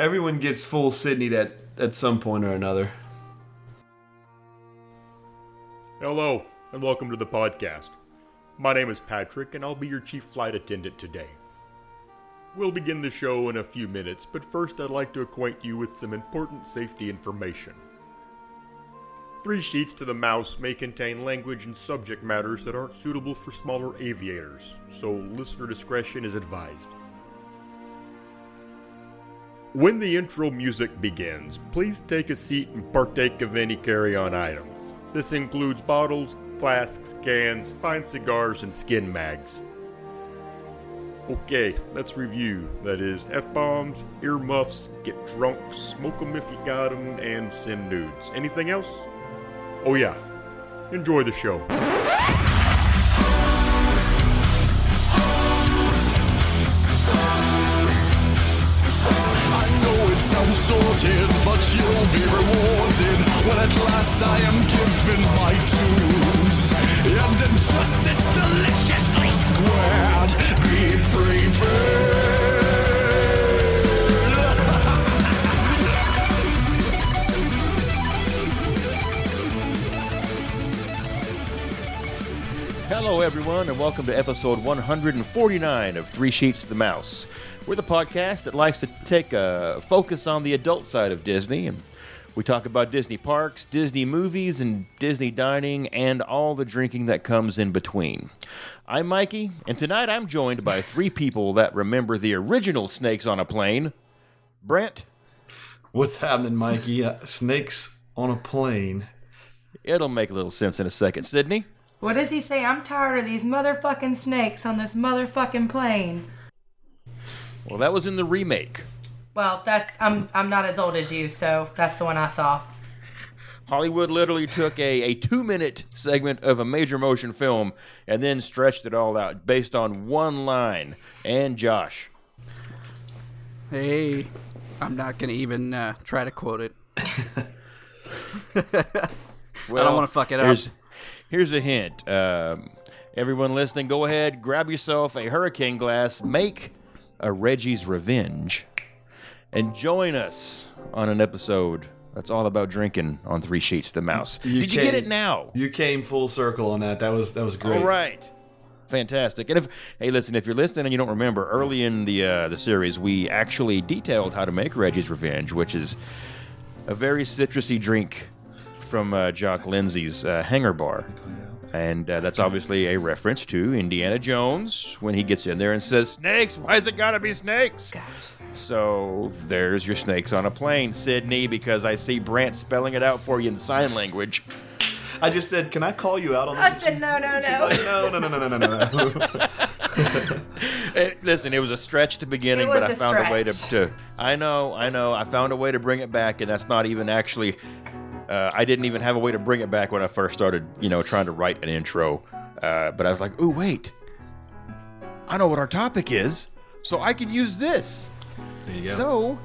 Everyone gets full Sydneyed at some point or another. Hello, and welcome to the podcast. My name is Patrick, and I'll be your chief flight attendant today. We'll begin the show in a few minutes, but first I'd like to acquaint you with some important safety information. 3 sheets to the mouse may contain language and subject matters that aren't suitable for smaller aviators, so listener discretion is advised. When the intro music begins, please take a seat and partake of any carry-on items. This includes bottles, flasks, cans, fine cigars, and skin mags. Okay, let's review. That is F-bombs, earmuffs, get drunk, smoke them if you got them, and send nudes. Anything else? Oh yeah, enjoy the show. I know it sounds sorted, but you'll be rewarded when at last I am given my dues. And injustice deliciously squared, be prepared. Hello everyone, and welcome to episode 149 of 3 Sheets to the Mouse. We're the podcast that likes to take a focus on the adult side of Disney, and we talk about Disney parks, Disney movies, and Disney dining, and all the drinking that comes in between. I'm Mikey, and tonight I'm joined by 3 people that remember the original Snakes on a Plane. Brent. What's happening, Mikey? Snakes on a Plane. It'll make a little sense in a second. Sydney. What does he say? I'm tired of these motherfucking snakes on this motherfucking plane. Well, that was in the remake. Well, that's I'm not as old as you, so that's the one I saw. Hollywood literally took a 2-minute segment of a major motion film and then stretched it all out based on one line. And Josh. Hey, I'm not going to even try to quote it. Well, I don't want to fuck it up. Here's a hint. Everyone listening, go ahead, grab yourself a hurricane glass, make a Reggie's Revenge, and join us on an episode that's all about drinking on 3 Sheets to the Mouse. Did you get it now? You came full circle on that. That was great. All right. Fantastic. And if you're listening and you don't remember, early in the series, we actually detailed how to make Reggie's Revenge, which is a very citrusy drink from Jock Lindsey's Hangar Bar. And that's obviously a reference to Indiana Jones when he gets in there and says, "Snakes, why is it gotta be snakes?" Gotcha. So there's your Snakes on a Plane, Sydney, because I see Brant spelling it out for you in sign language. I just said, "Can I call you out on that?" I said, "No, no." Listen, it was a stretch at the beginning, but I found a way to. I know. I found a way to bring it back, and that's not even actually. I didn't even have a way to bring it back when I first started, trying to write an intro. But I was like, "Ooh, wait! I know what our topic is, so I can use this." So,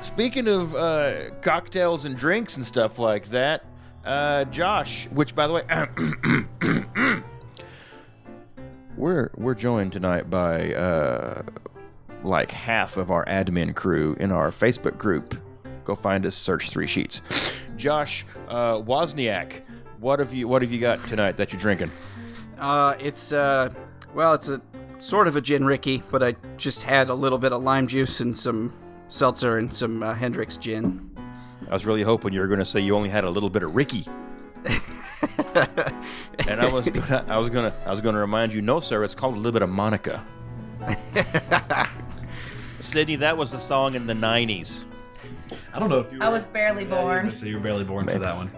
speaking of cocktails and drinks and stuff like that, Josh, which by the way, we're joined tonight by like half of our admin crew in our Facebook group. Go find us, search 3 Sheets. Josh Wozniak, what have you got tonight that you're drinking? It's a sort of a gin Ricky, but I just had a little bit of lime juice and some seltzer and some Hendrick's gin. I was really hoping you were going to say you only had a little bit of Ricky. And I was going to remind you, no sir, it's called a little bit of Monica. Sydney, that was the song in the 90s. I don't know if you were. I was barely born. So you were barely born. Maybe. For that one.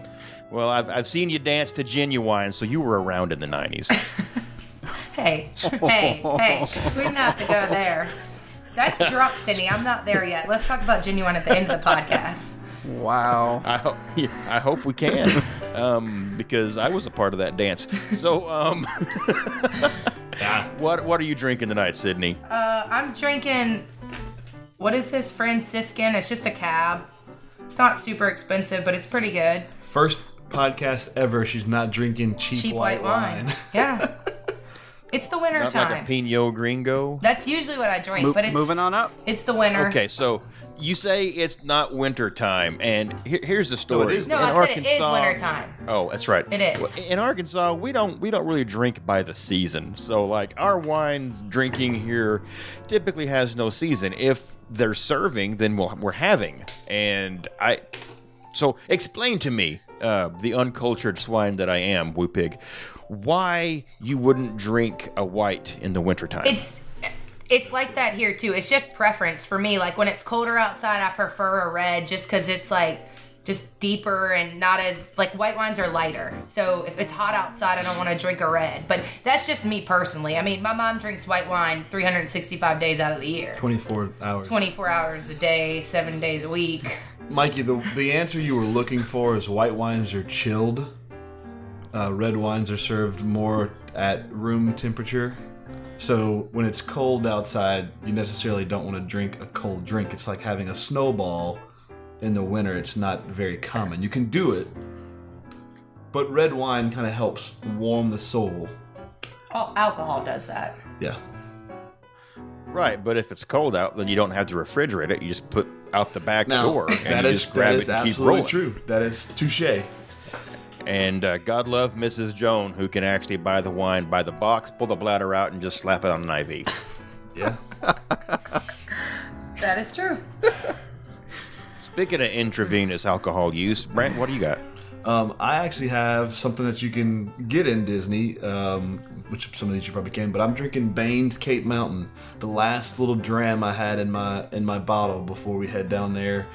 Well, I've seen you dance to Ginuwine, so you were around in the 90s. Hey, we didn't have to go there. That's drunk, Sydney. I'm not there yet. Let's talk about Ginuwine at the end of the podcast. Wow. I hope we can, because I was a part of that dance. So, what are you drinking tonight, Sydney? I'm drinking, what is this, Franciscan? It's just a cab. It's not super expensive, but it's pretty good. First podcast ever, she's not drinking cheap white wine. Yeah. It's the winter time. Not like a Pinot Gringo. That's usually what I drink, but it's moving on up. It's the winter. Okay, so You say it's not winter time, and here's the story. No, I said it is winter time. Oh, that's right. It is. In Arkansas, we don't really drink by the season. So, like, our wine drinking here typically has no season. If they're serving, then we're having. So explain to me, the uncultured swine that I am, Woo Pig, why you wouldn't drink a white in the wintertime. It's like that here, too. It's just preference for me. Like, when it's colder outside, I prefer a red just because it's, like, just deeper and not as... Like, white wines are lighter. So, if it's hot outside, I don't want to drink a red. But that's just me personally. I mean, my mom drinks white wine 365 days out of the year. 24 hours. 24 hours a day, 7 days a week. Mikey, the answer you were looking for is white wines are chilled. Red wines are served more at room temperature. So when it's cold outside, you necessarily don't want to drink a cold drink. It's like having a snowball in the winter. It's not very common. You can do it, but red wine kind of helps warm the soul. Oh, alcohol does that. Yeah. Right, but if it's cold out, then you don't have to refrigerate it. You just put out the back door and you just grab it and keep rolling. That is absolutely true. That is touche. And God love Mrs. Joan, who can actually buy the wine by the box, pull the bladder out, and just slap it on an IV. Yeah. That is true. Speaking of intravenous alcohol use, Brent, what do you got? I actually have something that you can get in Disney, which some of these you probably can, but I'm drinking Bain's Cape Mountain, the last little dram I had in my bottle before we head down there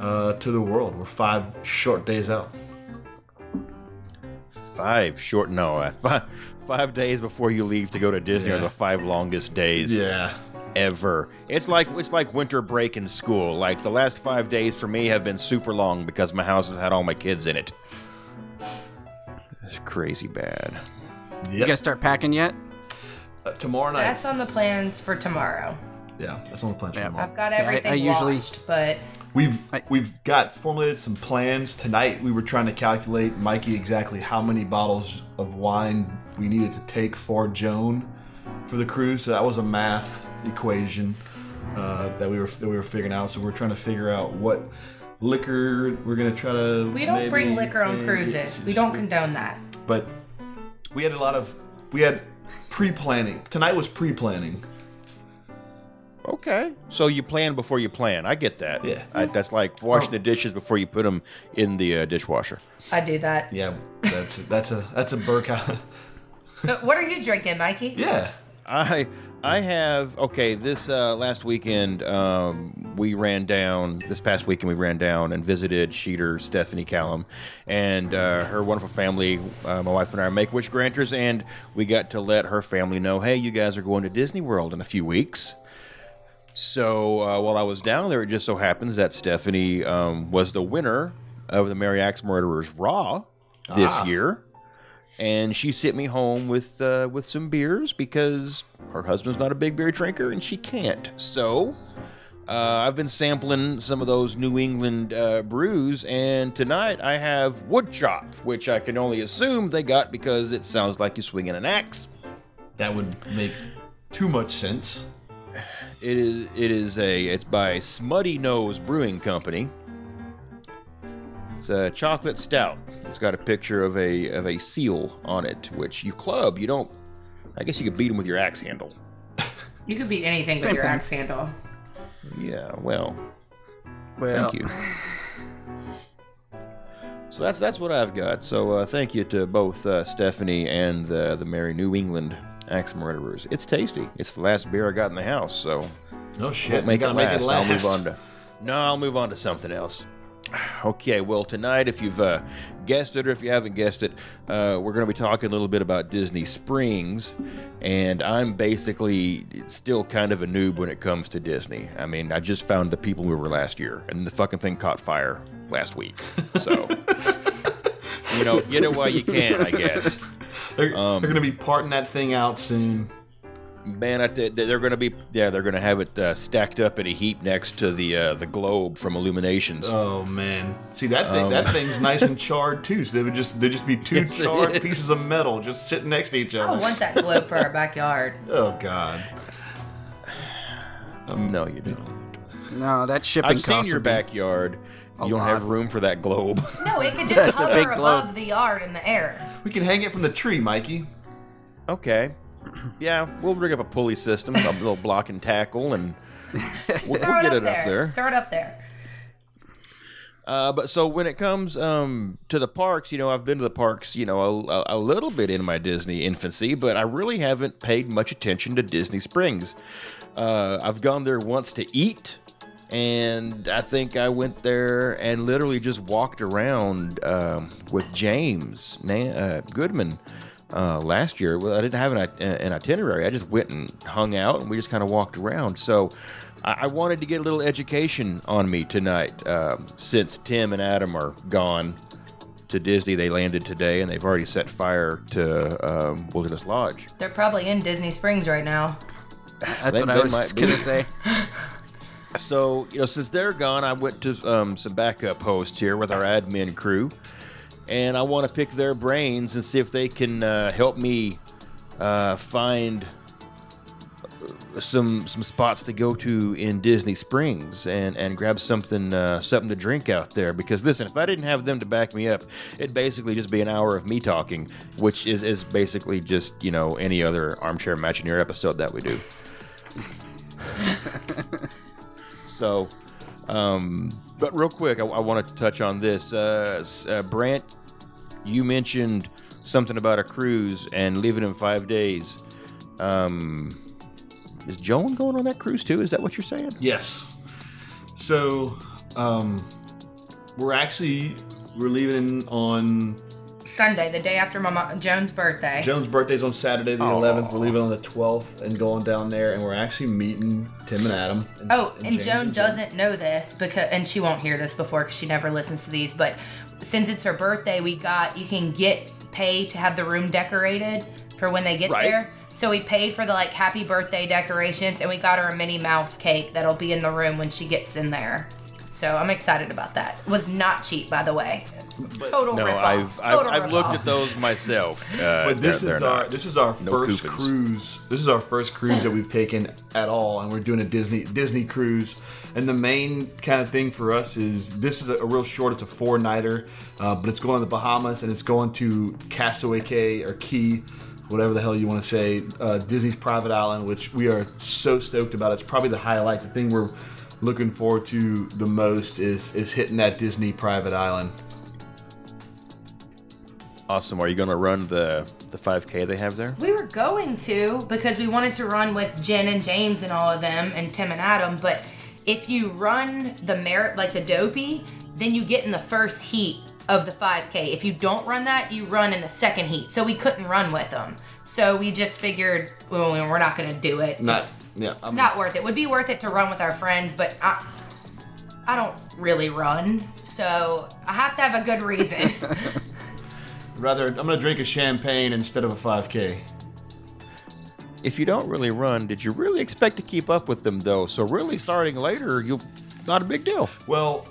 to the world. We're 5 short days out. 5 days before you leave to go to Disney are the 5 longest days ever. It's like winter break in school. Like, the last 5 days for me have been super long because my house has had all my kids in it. It's crazy bad. Yep. You guys start packing yet? Tomorrow night. That's on the plans for tomorrow. Yeah, that's on the plans for tomorrow. I've got everything washed, but... We've got formulated some plans. Tonight we were trying to calculate, Mikey, exactly how many bottles of wine we needed to take for Joan for the cruise. So that was a math equation that we were figuring out. So we're trying to figure out what liquor we're going to try to... We don't bring liquor on cruises. We don't condone that. But we had we had pre-planning. Tonight was pre-planning. Okay, so you plan before you plan. I get that. Yeah, that's like washing the dishes before you put them in the dishwasher. I do that. Yeah, that's a burka. What are you drinking, Mikey? Yeah, I have this last weekend. This past weekend we ran down and visited Sheeter, Stephanie Callum, and her wonderful family. My wife and I are Make-A-Wish granters, and we got to let her family know, hey, you guys are going to Disney World in a few weeks. So while I was down there, it just so happens that Stephanie was the winner of the Merry Axe Murderers Raw this year. And she sent me home with some beers because her husband's not a big beer drinker and she can't. So I've been sampling some of those New England brews. And tonight I have Wood Chop, which I can only assume they got because it sounds like you're swinging an axe. That would make too much sense. It's by Smutty Nose Brewing Company. It's a chocolate stout. It's got a picture of a seal on it, which you club. I guess you could beat them with your axe handle. You could beat anything with your axe handle. Yeah, well. Thank you. So that's what I've got. So thank you to both Stephanie and the Merry New England Axe Murderers. It's tasty. It's the last beer I got in the house, so... No shit. Make it last. I'll move on to something else. Okay, well, tonight, if you've guessed it or if you haven't guessed it, we're going to be talking a little bit about Disney Springs, and I'm basically still kind of a noob when it comes to Disney. I mean, I just found the people we were last year, and the fucking thing caught fire last week, so... get it while you can, I guess. They're going to be parting that thing out soon. Man, they're going to be... Yeah, they're going to have it stacked up in a heap next to the globe from Illuminations. Oh, man. See, that thing's nice and charred, too. So they'd just be two charred pieces of metal just sitting next to each other. I want that globe for our backyard. Oh, God. No, you don't. No, that shipping. I've seen your backyard. You don't have room for that globe. No, it could just hover above the yard in the air. We can hang it from the tree, Mikey. Okay. Yeah, we'll rig up a pulley system with a little block and tackle, and we'll get it up there. Throw it up there. But so when it comes to the parks, you know, I've been to the parks, you know, a little bit in my Disney infancy, but I really haven't paid much attention to Disney Springs. I've gone there once to eat, and I think I went there and literally just walked around with James Goodman last year. Well, I didn't have an itinerary. I just went and hung out, and we just kind of walked around. So I wanted to get a little education on me tonight. Since Tim and Adam are gone to Disney, they landed today, and they've already set fire to Wilderness Lodge. They're probably in Disney Springs right now. That's what I was just going to say. So, you know, since they're gone, I went to some backup hosts here with our admin crew, and I want to pick their brains and see if they can help me find some spots to go to in Disney Springs and grab something to drink out there. Because listen, if I didn't have them to back me up, it'd basically just be an hour of me talking, which is basically just, you know, any other Armchair Imagineer episode that we do. So, but real quick, I want to touch on this. Brant, you mentioned something about a cruise and leaving in 5 days. Is Joan going on that cruise too? Is that what you're saying? Yes. So, we're leaving on Sunday, the day after Joan's birthday. Joan's birthday's on Saturday the 11th. We're leaving on the 12th and going down there, and we're actually meeting Tim and Adam. And Joan doesn't know this because she won't hear this before because she never listens to these. But since it's her birthday, you can pay to have the room decorated for when they get there. So we paid for the happy birthday decorations, and we got her a Minnie Mouse cake that'll be in the room when she gets in there. So I'm excited about that. It was not cheap, by the way. I've looked at those myself. But This is our first cruise that we've taken at all, and we're doing a Disney cruise. And the main kind of thing for us is this is a real short. It's a 4-nighter, but it's going to the Bahamas, and it's going to Castaway Cay or Key, whatever the hell you want to say, Disney's private island, which we are so stoked about. It's probably the highlight. The thing we're looking forward to the most is hitting that Disney private island. Awesome. Are you going to run the 5K they have there? We were going to, because we wanted to run with Jen and James and all of them, and Tim and Adam, but if you run the the Dopey, then you get in the first heat of the 5K. If you don't run that, you run in the second heat. So we couldn't run with them. So we just figured, well, we're not going to do it. Not worth it. Would be worth it to run with our friends, but I don't really run. So I have to have a good reason. Rather, I'm going to drink a champagne instead of a 5K. If you don't really run, did you really expect to keep up with them, though? So really starting later, not a big deal. Well,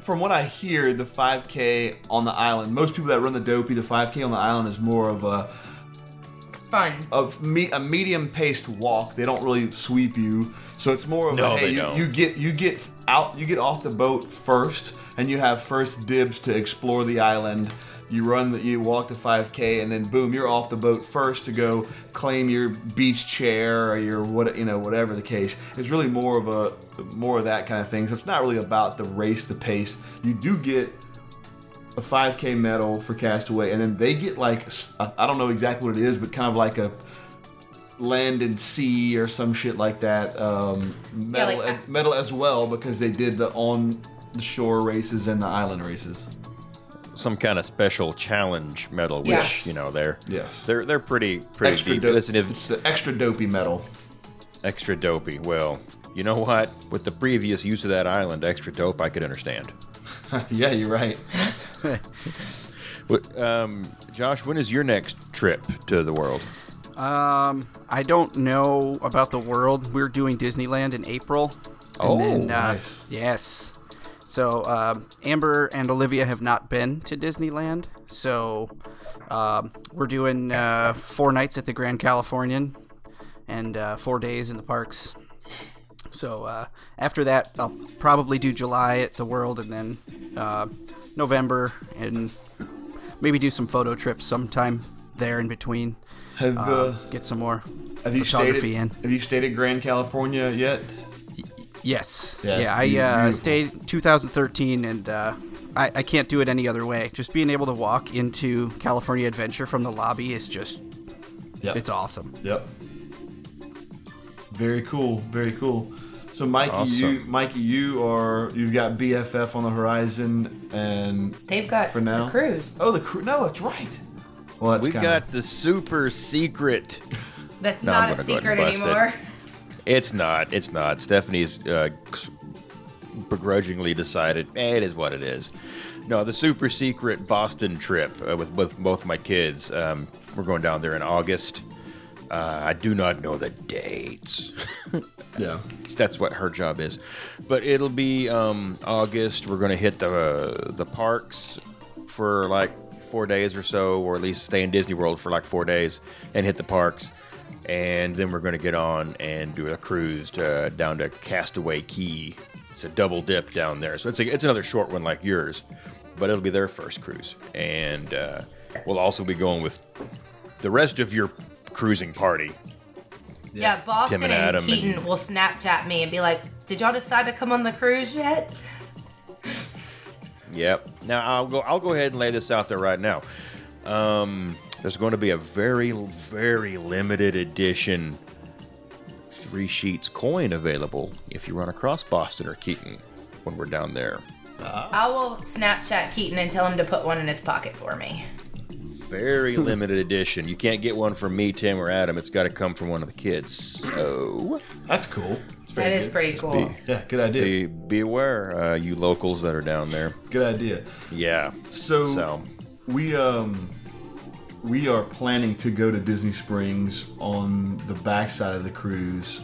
from what I hear, the 5K on the island, most people that run the Dopey, the 5K on the island is more of a fun, a medium-paced walk. They don't really sweep you, so it's more of you get out, you get off the boat first, and you have first dibs to explore the island. You you walk the 5K, and then boom, you're off the boat first to go claim your beach chair or your whatever the case. It's really more of that kind of thing. So it's not really about the race, the pace. You do get a 5K medal for Castaway, and then they get I don't know exactly what it is, but kind of like a land and sea or some shit like that medal as well, because they did the on shore races and the island races. Some kind of special challenge medal, which they're pretty extra deep. Listen, it's the extra Dopey medal. Extra Dopey. Well, you know what? With the previous use of that island, extra dope, I could understand. Yeah, you're right. Josh, when is your next trip to the world? I don't know about the world. We're doing Disneyland in April. Nice. Yes. So, Amber and Olivia have not been to Disneyland, so we're doing 4 nights at the Grand Californian and 4 days in the parks. So after that, I'll probably do July at the World, and then November, and maybe do some photo trips sometime there in between. Get some more photography in. Have you stayed at Grand California yet? Yes. I stayed 2013, and I can't do it any other way. Just being able to walk into California Adventure from the lobby is just, It's awesome. Yep. Very cool. Very cool. So, Mikey, you've got BFF on the horizon, and they've got for now the cruise. Oh, the cruise. No, that's right. Well, that's got the super secret. That's not a secret anymore. It's not. Stephanie's begrudgingly decided, it is what it is. No, the super secret Boston trip with both my kids. We're going down there in August. I do not know the dates. Yeah. That's what her job is. But it'll be August. We're going to hit the parks for like 4 days or so, or at least stay in Disney World for like 4 days and hit the parks. And then we're going to get on and do a cruise down to Castaway Key. It's a double dip down there. So it's another short one like yours, but it'll be their first cruise. And we'll also be going with the rest of your cruising party. Yeah, Boston Tim and Adam Keaton will Snapchat me and be like, "Did y'all decide to come on the cruise yet?" Yep. Now I'll go ahead and lay this out there right now. There's going to be a very, very limited edition 3 sheets coin available if you run across Boston or Keaton when we're down there. I will Snapchat Keaton and tell him to put one in his pocket for me. Very limited edition. You can't get one from me, Tim, or Adam. It's got to come from one of the kids. So that's cool. That is pretty cool. Good idea. Be aware, you locals that are down there. Good idea. Yeah. So we are planning to go to Disney Springs on the backside of the cruise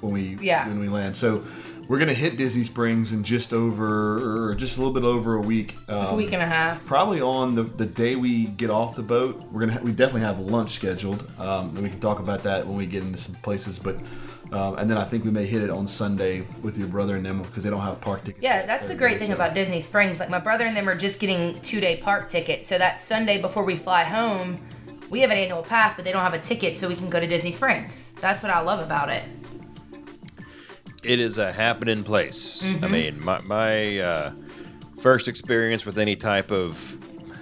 when we land. So we're gonna hit Disney Springs in just a little bit over a week. A week and a half. Probably on the day we get off the boat, we definitely have lunch scheduled, and we can talk about that when we get into some places. But and then I think we may hit it on Sunday with your brother and them because they don't have park tickets. Yeah, that's the great thing about Disney Springs. Like my brother and them are just getting 2-day park tickets, so that Sunday before we fly home, we have an annual pass, but they don't have a ticket, so we can go to Disney Springs. That's what I love about it. It is a happening place. Mm-hmm. I mean, my first experience with any type of,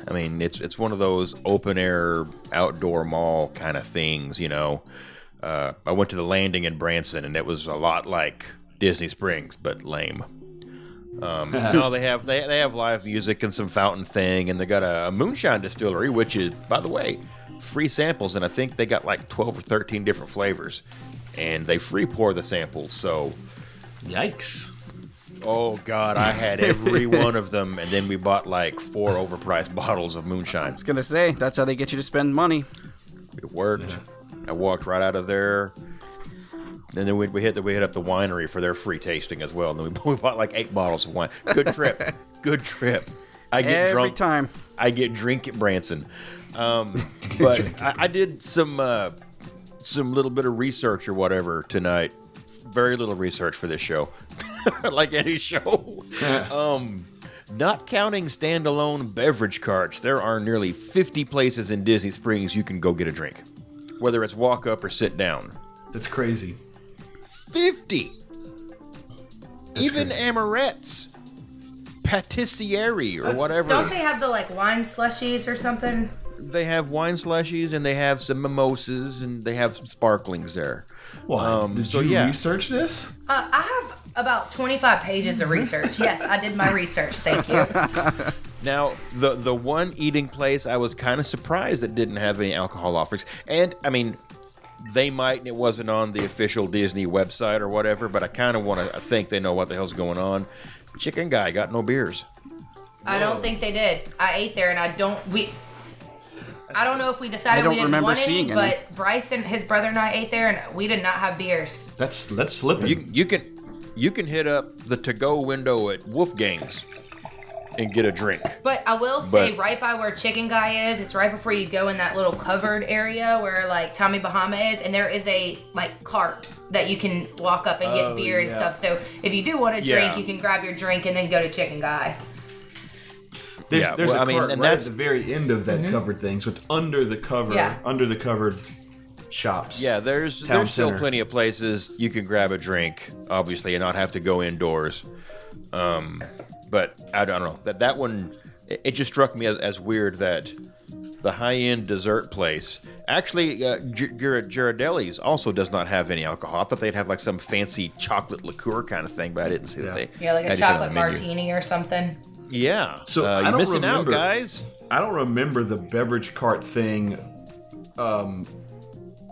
I mean, it's one of those open air outdoor mall kind of things, you know. I went to the Landing in Branson, and it was a lot like Disney Springs, but lame. No, they have live music and some fountain thing, and they got a moonshine distillery, which is, by the way, free samples, and I think they got like 12 or 13 different flavors. And they free pour the samples, so... Yikes. Oh, God, I had every one of them, and then we bought, like, 4 overpriced bottles of moonshine. I was going to say, that's how they get you to spend money. It worked. Yeah. I walked right out of there. And then we hit up the winery for their free tasting as well, and then we bought, like, 8 bottles of wine. Good trip. Good trip. I get every drunk. Time. I get drink at Branson. But I did some little bit of research or whatever tonight. Very little research for this show. Like any show. Yeah. Not counting standalone beverage carts, there are nearly 50 places in Disney Springs you can go get a drink. Whether it's walk up or sit down. That's crazy. 50! Even Amorettes Patisserie or whatever. Don't they have the like wine slushies or something? They have wine slushies, and they have some mimosas, and they have some sparklings there. What? Did you research this? I have about 25 pages of research. Yes, I did my research. Thank you. Now, the one eating place I was kind of surprised that didn't have any alcohol offerings. And, I mean, they might, and it wasn't on the official Disney website or whatever, but I kind of want to think they know what the hell's going on. Chicken Guy got no beers. I don't think they did. I ate there, and I don't know if we decided we didn't want any, but Bryce and his brother and I ate there, and we did not have beers. That's slipping. You can hit up the to-go window at Wolfgang's. and get a drink. But I will say, right by where Chicken Guy is, it's right before you go in that little covered area where like Tommy Bahama is, and there is a like cart that you can walk up and get beer and stuff. So if you do want a drink, you can grab your drink and then go to Chicken Guy. There's a cart and right that's at the very end of that covered thing, so it's under the cover, under the covered shops. Yeah, there's still plenty of places you can grab a drink, obviously, and not have to go indoors. But I don't know that one. It just struck me as weird that the high-end dessert place actually Ghirardelli's also does not have any alcohol. I thought they'd have like some fancy chocolate liqueur kind of thing, but I didn't see that they like a chocolate martini or something. Yeah, so you're missing out, guys. I don't remember the beverage cart thing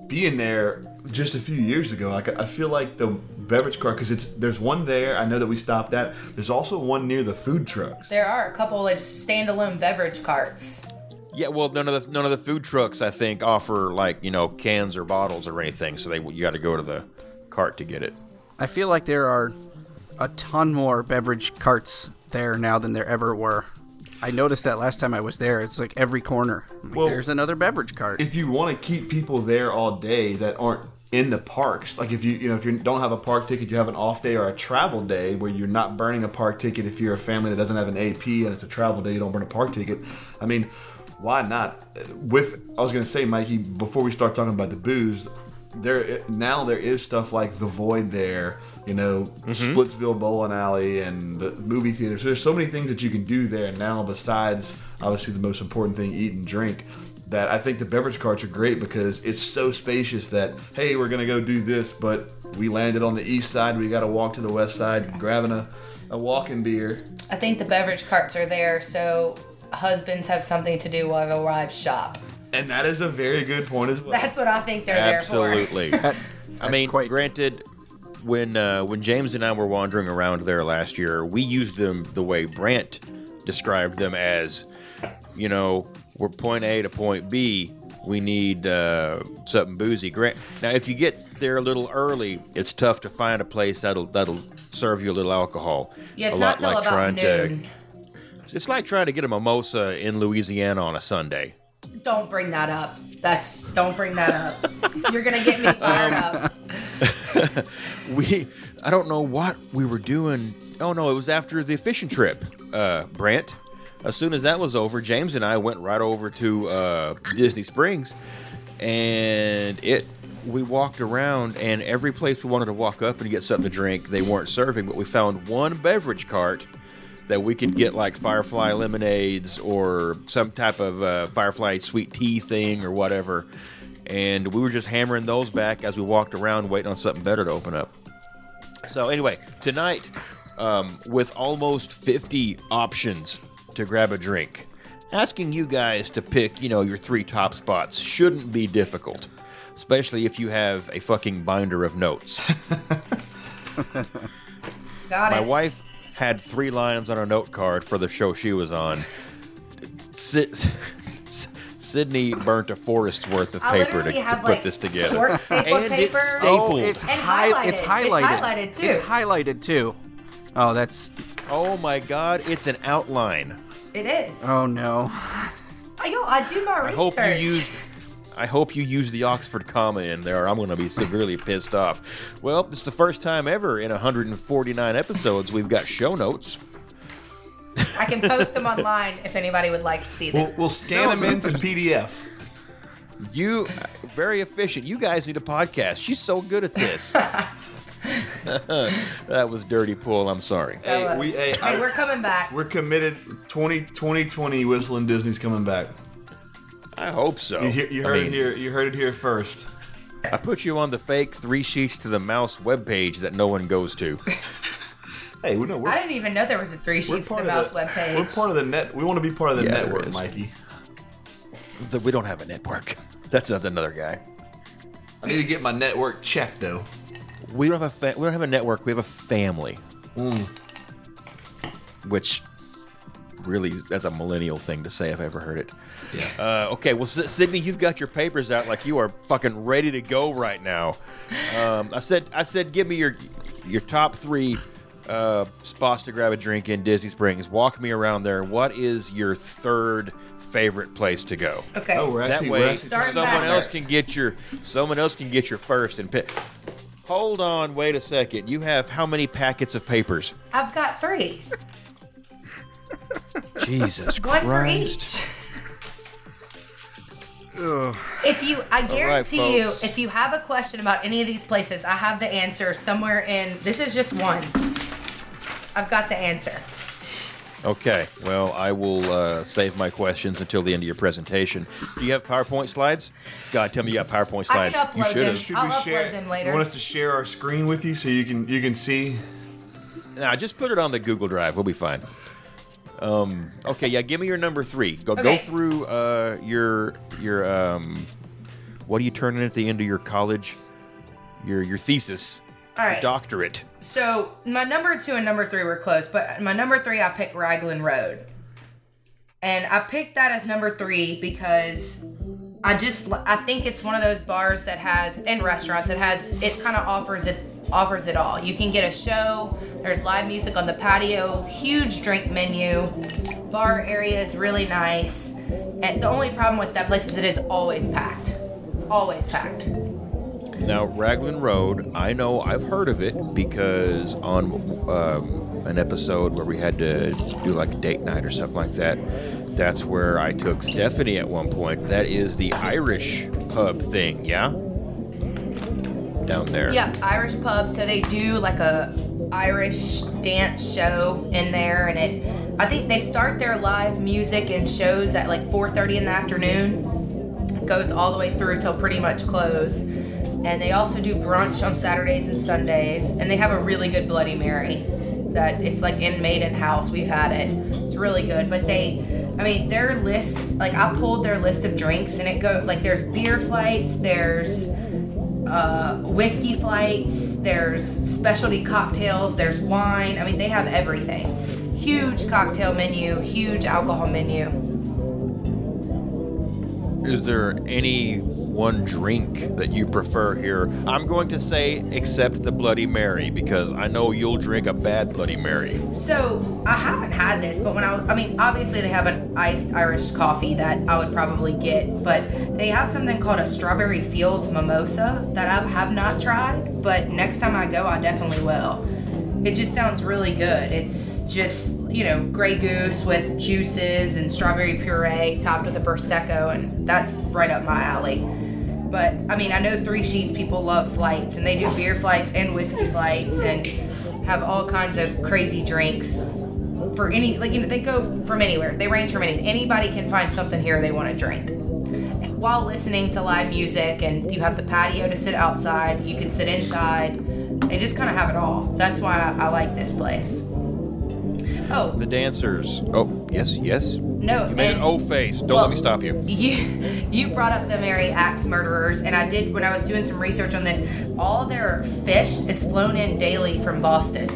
being there just a few years ago. Like I feel like the beverage cart, because there's one there. I know that we stopped at. There's also one near the food trucks. There are a couple of standalone beverage carts. Yeah, well, none of the food trucks I think offer like cans or bottles or anything. So you got to go to the cart to get it. I feel like there are a ton more beverage carts there now than there ever were. I noticed that last time I was there. It's like every corner. There's another beverage cart. If you want to keep people there all day that aren't in the parks, like if if you don't have a park ticket, you have an off day or a travel day where you're not burning a park ticket. If you're a family that doesn't have an AP and it's a travel day, you don't burn a park ticket. I mean, why not? I was going to say, Mikey, before we start talking about the booze, there is stuff like The Void there. Splitsville Bowling Alley and the movie theater. So there's so many things that you can do there now besides, obviously, the most important thing, eat and drink, that I think the beverage carts are great because it's so spacious that, hey, we're going to go do this, but we landed on the east side. We got to walk to the west side, grabbing a walking beer. I think the beverage carts are there so husbands have something to do while the wives shop. And that is a very good point as well. That's what I think they're Absolutely. There for. Absolutely. I mean, granted... When James and I were wandering around there last year, we used them the way Brant described them as, we're point A to point B. We need something boozy. Now, if you get there a little early, it's tough to find a place that'll serve you a little alcohol. Yeah, it's not till like about noon. It's like trying to get a mimosa in Louisiana on a Sunday. Don't bring that up. Don't bring that up. You're gonna get me fired up. I don't know what we were doing. Oh no, it was after the fishing trip, Brant. As soon as that was over, James and I went right over to Disney Springs, and we walked around, and every place we wanted to walk up and get something to drink, they weren't serving, but we found one beverage cart that we could get like Firefly lemonades or some type of Firefly sweet tea thing or whatever. And we were just hammering those back as we walked around waiting on something better to open up. So anyway, tonight, with almost 50 options to grab a drink, asking you guys to pick, your three top spots shouldn't be difficult, especially if you have a fucking binder of notes. Got it. My wife had 3 lines on her note card for the show she was on. Sydney burnt a forest's worth of paper to put this together. And paper. It's stapled. It's highlighted. It's highlighted, too. Oh, that's... Oh, my God. It's an outline. It is. Oh, no. I do my research. I hope you use the Oxford comma in there, or I'm going to be severely pissed off. Well, it's the first time ever in 149 episodes we've got show notes. I can post them online if anybody would like to see them. We'll scan them into PDF. You, very efficient. You guys need a podcast. She's so good at this. That was dirty pool. I'm sorry. We're coming back. We're committed. 2020 Whistling Disney's coming back. I hope so. You heard it here first. I put you on the fake 3 Sheets to the Mouse webpage that no one goes to. Hey, I didn't even know there was a 3 Sheets to the Mouse webpage. We're part of the net. We want to be part of the network, Mikey. We don't have a network. That's another guy. I need to get my network checked, though. We don't have a network. We have a family. Mm. Which. Really, that's a millennial thing to say if I ever heard it. Yeah. Okay, well, Sydney, you've got your papers out like you are fucking ready to go right now. I said, give me your top 3 spots to grab a drink in Disney Springs. Walk me around there. What is your third favorite place to go? Okay. Oh, that way someone else can get your first and pick. Hold on, wait a second. You have how many packets of papers? I've got 3. Jesus Christ. 1 for each. If you have a question about any of these places, I have the answer somewhere in. This is just one. I've got the answer. Okay. Well, I will save my questions until the end of your presentation. Do you have PowerPoint slides? God, tell me you got PowerPoint slides. I can upload them. I'll upload them later. You want us to share our screen with you so you can see? Nah, just put it on the Google Drive. We'll be fine. Okay, yeah, give me your number 3. Go through your what are you turning at the end of your college? Your thesis. All right. Your doctorate. So my number 2 and number 3 were close, but my number 3 I picked Raglan Road. And I picked that as number 3 because I think it's one of those bars that has, and restaurants, it kind of offers it all. You can get a show, there's live music on the patio, huge drink menu, bar area is really nice. And the only problem with that place is it is always packed. Always packed. Now, Raglan Road, I know I've heard of it because on an episode where we had to do like a date night or something like that, that's where I took Stephanie at one point. That is the Irish pub thing, yeah? Down there. Yeah, Irish pub. So they do like a Irish dance show in there, and I think they start their live music and shows at like 4:30 in the afternoon. It goes all the way through till pretty much close. And they also do brunch on Saturdays and Sundays, and they have a really good Bloody Mary that it's like in Maiden House. We've had it. It's really good. But their list, like I pulled their list of drinks, and it goes like there's beer flights, there's whiskey flights, there's specialty cocktails, there's wine. I mean, they have everything. Huge cocktail menu, huge alcohol menu. Is there any one drink that you prefer here? I'm going to say except the Bloody Mary, because I know you'll drink a bad Bloody Mary. So I haven't had this, but obviously they have an iced Irish coffee that I would probably get, but they have something called a Strawberry Fields Mimosa that I have not tried, but next time I go, I definitely will. It just sounds really good. It's just, Grey Goose with juices and strawberry puree topped with a Prosecco, and that's right up my alley. But, I know Three Sheets people love flights, and they do beer flights and whiskey flights and have all kinds of crazy drinks for they go from anywhere. They range from anything. Anybody can find something here they want to drink. While listening to live music, and you have the patio to sit outside, you can sit inside, and just kind of have it all. That's why I like this place. Oh. The dancers. Oh, yes. No. You made an O face. Don't let me stop you. You brought up the Merry Axe Murderers, and I did when I was doing some research on this. All their fish is flown in daily from Boston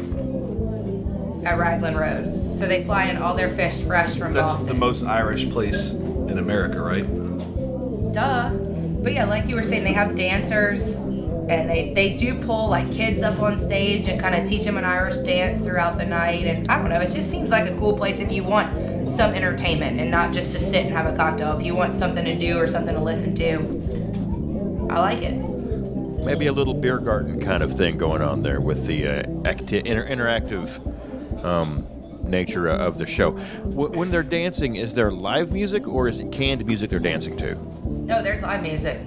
at Raglan Road. So they fly in all their fish fresh from Boston. That's the most Irish place in America, right? Duh. But yeah, like you were saying, they have dancers, and they do pull like kids up on stage and kind of teach them an Irish dance throughout the night. And I don't know, it just seems like a cool place if you want some entertainment and not just to sit and have a cocktail. If you want something to do or something to listen to, I like it. Maybe a little beer garden kind of thing going on there with the interactive nature of the show. When they're dancing, is there live music or is it canned music they're dancing to? No, there's live music.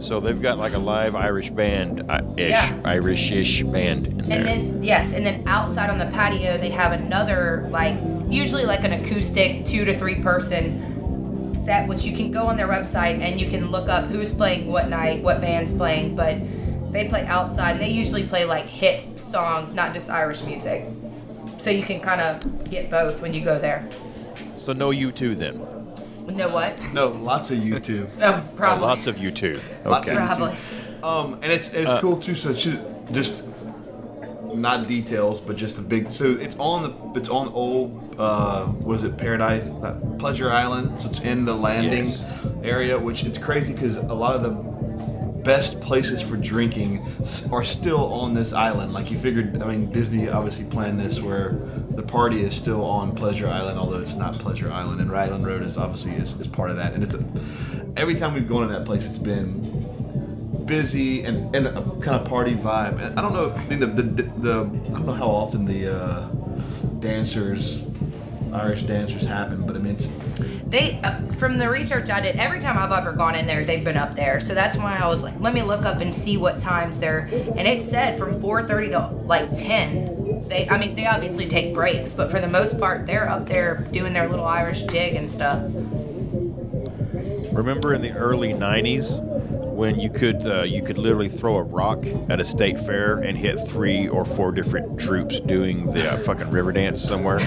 So they've got like a live Irish band, Irish-ish band in there. And then outside on the patio, they have another usually an acoustic 2 to 3 person set, which you can go on their website and you can look up who's playing what night, what band's playing, but they play outside and they usually play like hit songs, not just Irish music. So you can kind of get both when you go there. So no U2 then? No what? No, lots of U2. Oh, probably. Oh, lots of U2. Okay. Lots of probably. U2. And it's cool too. So just not details, but just a big. So it's on old. What is it? Paradise, Pleasure Island. So it's in the landing area, which it's crazy because a lot of the best places for drinking are still on this island. Like, you figured, I mean, Disney obviously planned this where the party is still on Pleasure Island, although it's not Pleasure Island, and Raglan Road is obviously is part of that. And it's every time we've gone to that place, it's been busy and a kind of party vibe. And I don't know, I mean, I don't know how often the Irish dancers happen, but I mean, they from the research I did, every time I've ever gone in there, they've been up there. So that's why I was like, let me look up and see what times they're. And it said from 4:30 to like 10. They obviously take breaks, but for the most part, they're up there doing their little Irish jig and stuff. Remember in the early 90s when you could literally throw a rock at a state fair and hit 3 or 4 different troops doing the fucking river dance somewhere?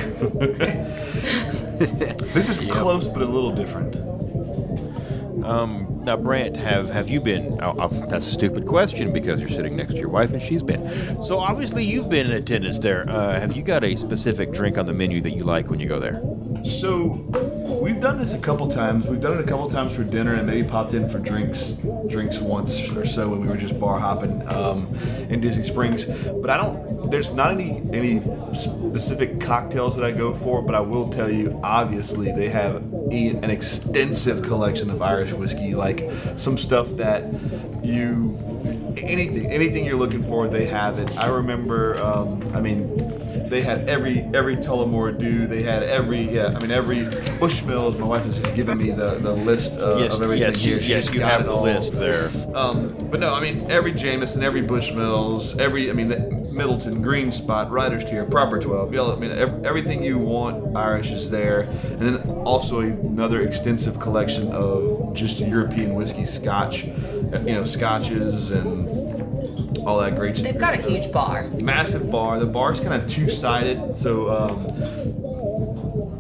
This is close, but a little different. Now, Brant, have you been... that's a stupid question because you're sitting next to your wife and she's been. So obviously you've been in attendance there. Have you got a specific drink on the menu that you like when you go there? So... we've done this a couple times. We've done it a couple times for dinner and maybe popped in for drinks once or so when we were just bar hopping in Disney Springs. But there's not any specific cocktails that I go for, but I will tell you, obviously, they have an extensive collection of Irish whiskey, like some stuff that anything you're looking for, they have it. I remember, they had every Tullamore Dew. They had every Bushmills. My wife is just giving me the list of everything. Yes, you have the list there. But no, every Jameson, every Bushmills, the Middleton, Green Spot, Riders Tier, Proper 12, Yellow. Everything you want Irish is there. And then also another extensive collection of just European whiskey, Scotch, Scotches and all that great stuff. They've got a huge bar. Massive bar. The bar's kind of two-sided, so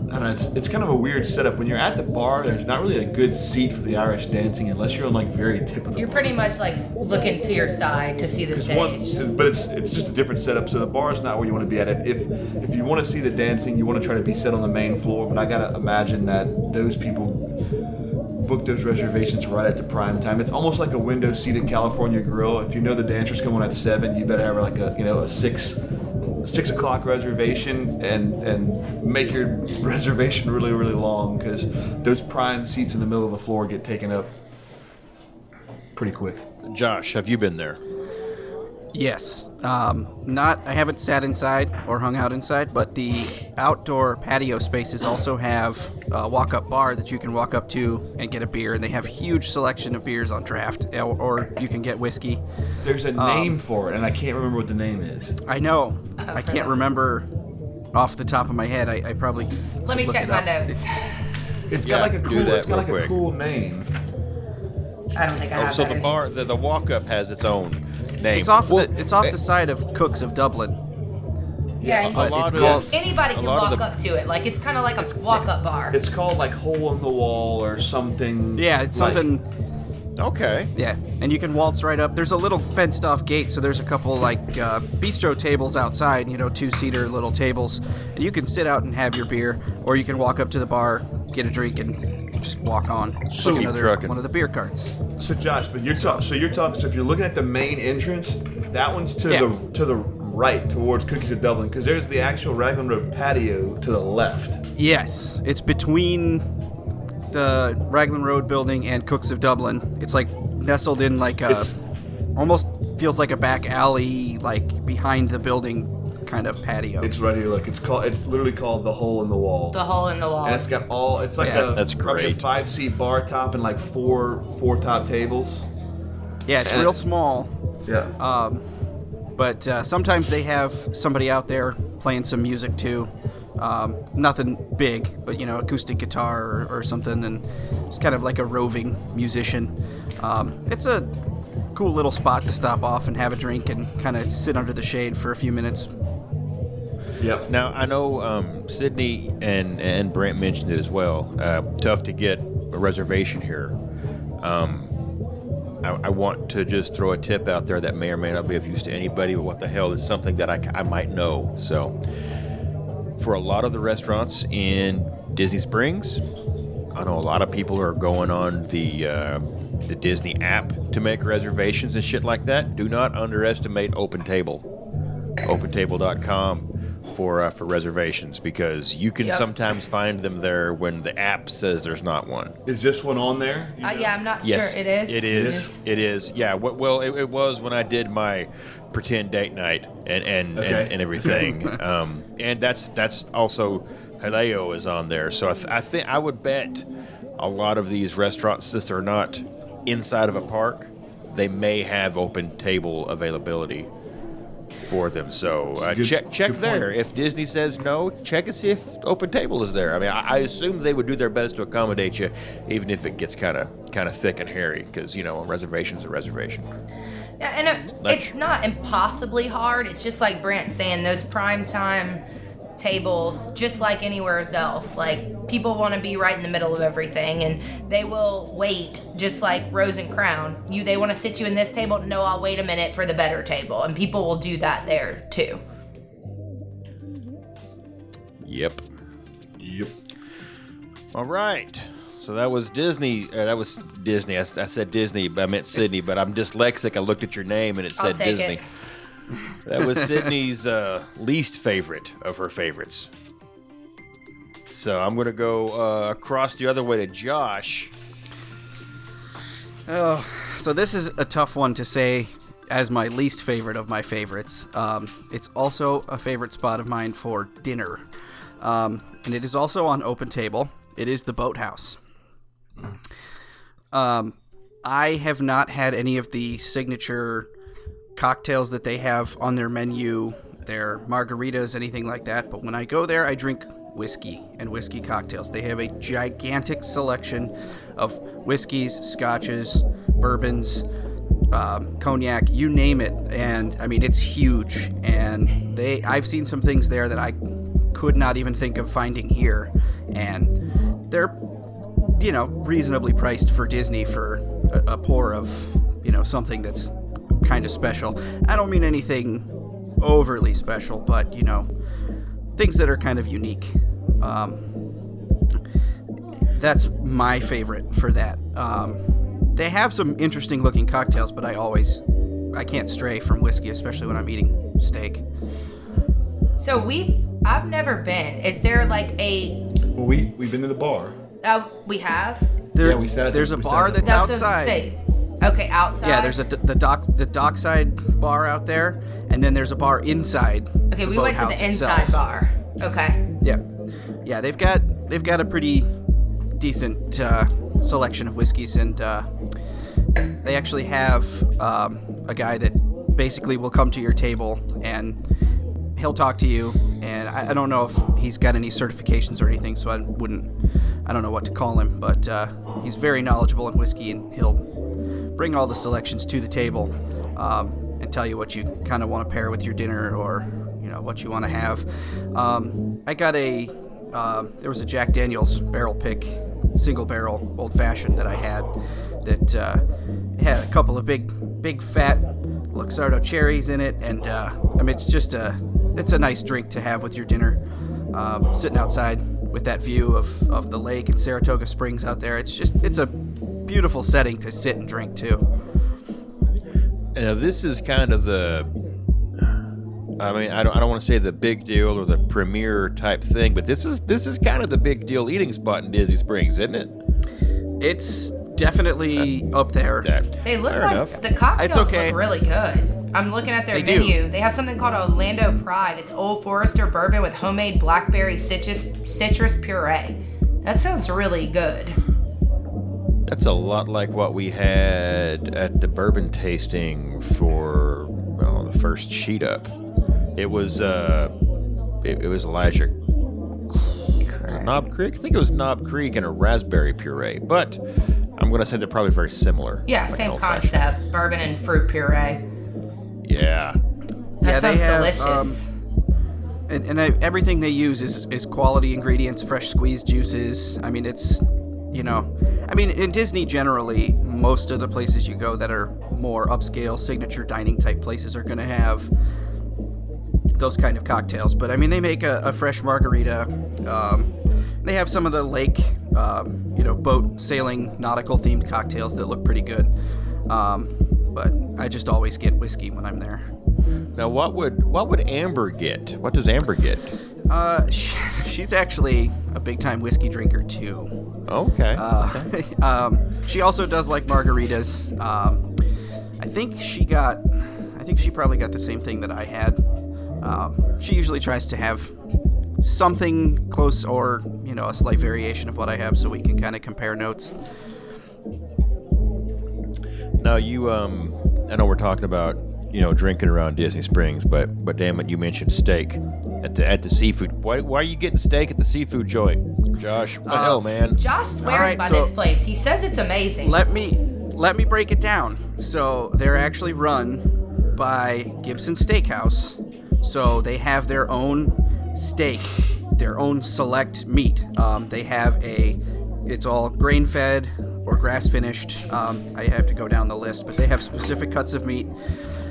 I don't know, it's kind of a weird setup. When you're at the bar, there's not really a good seat for the Irish dancing unless you're on like very tip of the bar. Pretty much like looking to your side to see the stage. But it's just a different setup, so the bar's not where you want to be at. If you want to see the dancing, you want to try to be set on the main floor, but I got to imagine that those people book those reservations right at the prime time. It's almost like a window seat at California Grill. If you know the dancers come on at 7, you better have like a 6 o'clock reservation and make your reservation really, really long because those prime seats in the middle of the floor get taken up pretty quick. Josh, have you been there? Yes. I haven't sat inside or hung out inside, but the outdoor patio spaces also have a walk-up bar that you can walk up to and get a beer, and they have a huge selection of beers on draft, or you can get whiskey. There's a name for it, and I can't remember what the name is. I know. I can't remember off the top of my head. I probably... let me check my notes. It's got a cool name. I don't think I have the bar, the walk-up has its own... name. It's off the side of Cookes of Dublin. Yeah, anybody can walk up to it. Like it's kind of like a walk-up bar. It's called like Hole in the Wall or something. Yeah, it's like, something. Okay. Yeah, and you can waltz right up. There's a little fenced-off gate, so there's a couple like bistro tables outside. Two-seater little tables, and you can sit out and have your beer, or you can walk up to the bar, get a drink, and just walk on. So keep trucking. One of the beer carts. So Josh, but if you're looking at the main entrance, that one's to the right towards Cookies of Dublin, because there's the actual Raglan Road patio to the left. Yes, it's between the Raglan Road building and Cookies of Dublin. It's like nestled in like almost feels like a back alley, like behind the building. Kind of patio. It's right here. Look, it's literally called the Hole in the Wall. The Hole in the Wall. And it's got that's great. Like a 5-seat bar top and like four top tables. Yeah, it's real small. Yeah. But sometimes they have somebody out there playing some music too. Nothing big, but acoustic guitar or something, and it's kind of like a roving musician. It's a cool little spot to stop off and have a drink and kind of sit under the shade for a few minutes. Yep. Now, I know Sydney and Brant mentioned it as well. Tough to get a reservation here. I want to just throw a tip out there that may or may not be of use to anybody, but what the hell is something that I might know. So, for a lot of the restaurants in Disney Springs, I know a lot of people are going on the the Disney app to make reservations and shit like that. Do not underestimate OpenTable. OpenTable.com for reservations, because you can sometimes find them there when the app says there's not one. Is this one on there? Yeah, I'm not sure. It is. It is. It is. Yeah. Well, it was when I did my pretend date night and everything. And that's also Haleo is on there. So I think I would bet a lot of these restaurants, since they're not inside of a park, they may have open table availability for them. So check there. Point. If Disney says no, check and see if open table is there. I mean, I assume they would do their best to accommodate you, even if it gets kind of thick and hairy, because you know, a reservation's a reservation. Yeah, and it's not impossibly hard. It's just like Brant's saying, those prime time tables, just like anywhere else, like people want to be right in the middle of everything, and they will wait, just like Rose and Crown. They want to sit you in this table. No, I'll wait a minute for the better table, and people will do that there too. Yep. All right. So that was Disney. I said Disney, but I meant Sydney. But I'm dyslexic. I looked at your name, and it said Disney. That was Sydney's least favorite of her favorites. So I'm going to go across the other way to Josh. Oh, so this is a tough one to say as my least favorite of my favorites. It's also a favorite spot of mine for dinner. And it is also on OpenTable. It is the Boathouse. I have not had any of the signature cocktails that they have on their menu, their margaritas, anything like that. But when I go there, I drink whiskey and whiskey cocktails. They have a gigantic selection of whiskeys, scotches, bourbons, cognac, you name it. And I mean, it's huge. And I've seen some things there that I could not even think of finding here. And they're, you know, reasonably priced for Disney for a pour of, you know, something that's kind of special. I don't mean anything overly special, but you know, things that are kind of unique. That's my favorite for that. They have some interesting looking cocktails, but I can't stray from whiskey, especially when I'm eating steak. So I've never been. Is there like a? Well, we've been to the bar. We have. There's a bar that's outside. Okay, outside. Yeah, there's the dockside bar out there, and then there's a bar inside. Okay, we went to the inside bar. Okay. Yeah, they've got a pretty decent selection of whiskeys, and they actually have a guy that basically will come to your table and he'll talk to you. And I don't know if he's got any certifications or anything, so I don't know what to call him, but he's very knowledgeable in whiskey, and he'll bring all the selections to the table and tell you what you kind of want to pair with your dinner, or you know, what you want to have. I got there was a Jack Daniel's barrel pick, single barrel old fashioned that I had that had a couple of big fat Luxardo cherries in it, and I mean, it's a nice drink to have with your dinner, sitting outside with that view of the lake and Saratoga Springs out there. It's a beautiful setting to sit and drink too. Now this is kind of I don't want to say the big deal or the premier type thing, but this is kind of the big deal eating spot in Disney Springs, isn't it? It's definitely up there. They look like enough. The cocktails look really good. I'm looking at their menu. They have something called Orlando Pride. It's Old Forester bourbon with homemade blackberry citrus puree. That sounds really good. That's a lot like what we had at the bourbon tasting for the first sheet up. It was it was Elijah Knob Creek. I think it was Knob Creek and a raspberry puree, but I'm gonna say they're probably very similar. Yeah, like same concept, bourbon and fruit puree. Yeah, that sounds delicious. And everything they use is quality ingredients, fresh squeezed juices. I mean, it's. You know, I mean, in Disney generally, most of the places you go that are more upscale, signature dining type places are going to have those kind of cocktails. But I mean, they make a fresh margarita, They have some of the lake, boat sailing, nautical themed cocktails that look pretty good. But I just always get whiskey when I'm there. Now, what would Amber get? What does Amber get? She's actually a big time whiskey drinker too. Okay. She also does like margaritas. I think she probably got the same thing that I had. She usually tries to have something close or, a slight variation of what I have so we can kind of compare notes. Now, you, I know we're talking about, drinking around Disney Springs, but damn it, you mentioned steak at the seafood. Why are you getting steak at the seafood joint, Josh? What the hell, man? Josh swears by this place. He says it's amazing. Let me break it down. So they're actually run by Gibson Steakhouse. So they have their own steak, their own select meat. They have it's all grain-fed or grass-finished. I have to go down the list, but they have specific cuts of meat